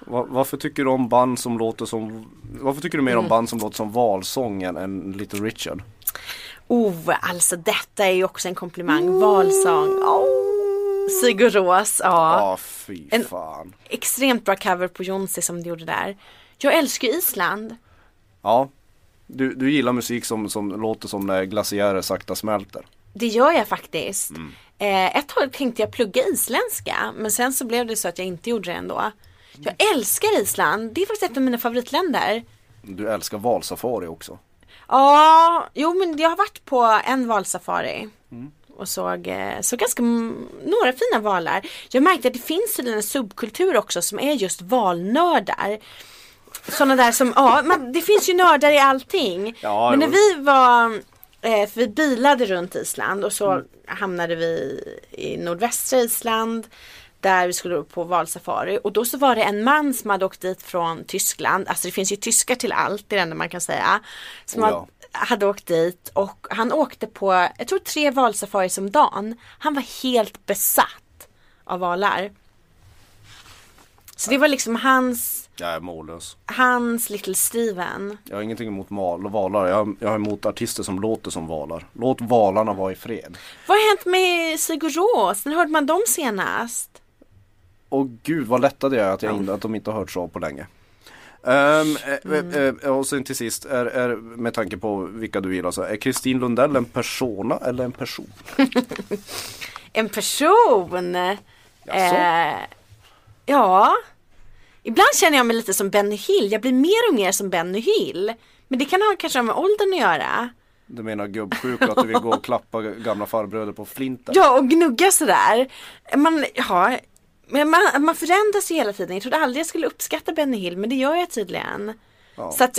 Var, varför tycker du om band som låter som... Varför tycker du mer mm. om band som låter som valsången än Little Richard? Oh, alltså detta är ju också en komplimang. Mm. Valsång. Oh. Sigur Rós. Ja, oh, fy fan. En extremt bra cover på Jonsi som du gjorde där. Jag älskar Island. Ja, du, du gillar musik som, som låter som när glaciärer sakta smälter. Det gör jag faktiskt. Mm. eh, Ett tag tänkte jag plugga isländska, men sen så blev det så att jag inte gjorde det ändå. Jag älskar Island. Det är faktiskt ett av mina favoritländer. Du älskar valsafari också. Ja, jo men jag har varit på en valsafari mm. och såg, såg ganska m- några fina valar. Jag märkte att det finns en subkultur också som är just valnördar. Sådana där som, ja, man, det finns ju nördar i allting. Ja, men när vi var, eh, för vi bilade runt Island och så mm. hamnade vi i nordvästra Island där vi skulle på valsafari. Och då så var det en man som hade åkt dit från Tyskland. Alltså det finns ju tyskar till allt, det är det enda man kan säga. Som oh ja. hade åkt dit. Och han åkte på, jag tror tre valsafari som dagen. Han var helt besatt av valar. Så det var liksom hans... Jag är mållös. Hans Little Steven. Jag har ingenting emot mal- valar. Jag, jag har emot artister som låter som valar. Låt valarna vara i fred. Vad har hänt med Sigur Rós? När hörde man dem senast? Åh gud, vad lättade jag att, jag in, att de inte har hört så på länge. Um, mm. eh, eh, och sen till sist, är, är, med tanke på vilka du gillar, så är Kristin Lundell en persona eller en person? En person? Eh, ja. Ibland känner jag mig lite som Benny Hill. Jag blir mer och mer som Benny Hill. Men det kan ha kanske med åldern att göra. Du menar gubbsjuka, att du vill gå och klappa gamla farbröder på flinten? Ja, och gnugga sådär. Man, ja, men man, man förändras ju hela tiden. Jag trodde aldrig jag skulle uppskatta Benny Hill, men det gör jag tydligen. Ja. Så att,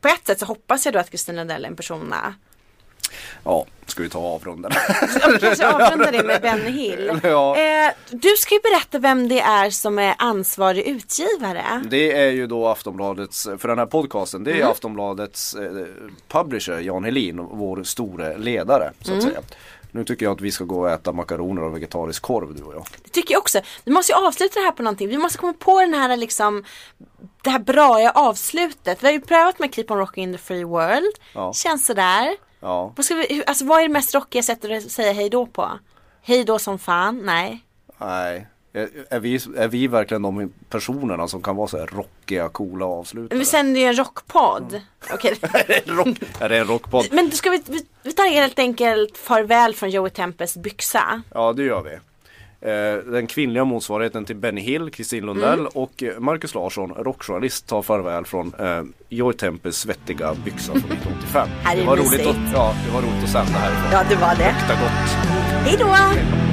på ett sätt så hoppas jag då att Kristin Lundell är en persona. Ja, ska vi ta avrundan? Ja, kanske avrunda det med Benny Hill. Ja. eh, Du ska ju berätta vem det är som är ansvarig utgivare. Det är ju då Aftonbladets, för den här podcasten, det är mm. Aftonbladets eh, publisher Jan Helin, vår store ledare så att mm. säga. Nu tycker jag att vi ska gå och äta makaroner och vegetarisk korv, du och jag. Det tycker jag också. Vi måste ju avsluta det här på någonting. Vi måste komma på den här liksom, det här bra avslutet. Vi har ju prövat med Keep on Rocking in the Free World. Ja. Känns sådär. Ja. Vad, ska vi, alltså, vad är det mest rockiga sättet att säga hej då på? Hej då som fan, nej. Nej, är, är, vi, är vi verkligen de personerna som kan vara så här rockiga, coola avslutare? Vi sänder ju en rockpodd. Mm. Okej. Rock, är det en rockpodd? Men ska vi, vi, vi tar helt enkelt farväl från Joey Tempest byxa. Ja, det gör vi. Eh, den kvinnliga motsvarigheten till Benny Hill, Kristin Lundell mm. och Marcus Larsson, rockjournalist, tar farväl från eh, Joey Tempest svettiga byxa från nitton åttiofem. Det var roligt att, ja, det var roligt att sända härifrån. Ja, det var det. Lukta gott. Hej då!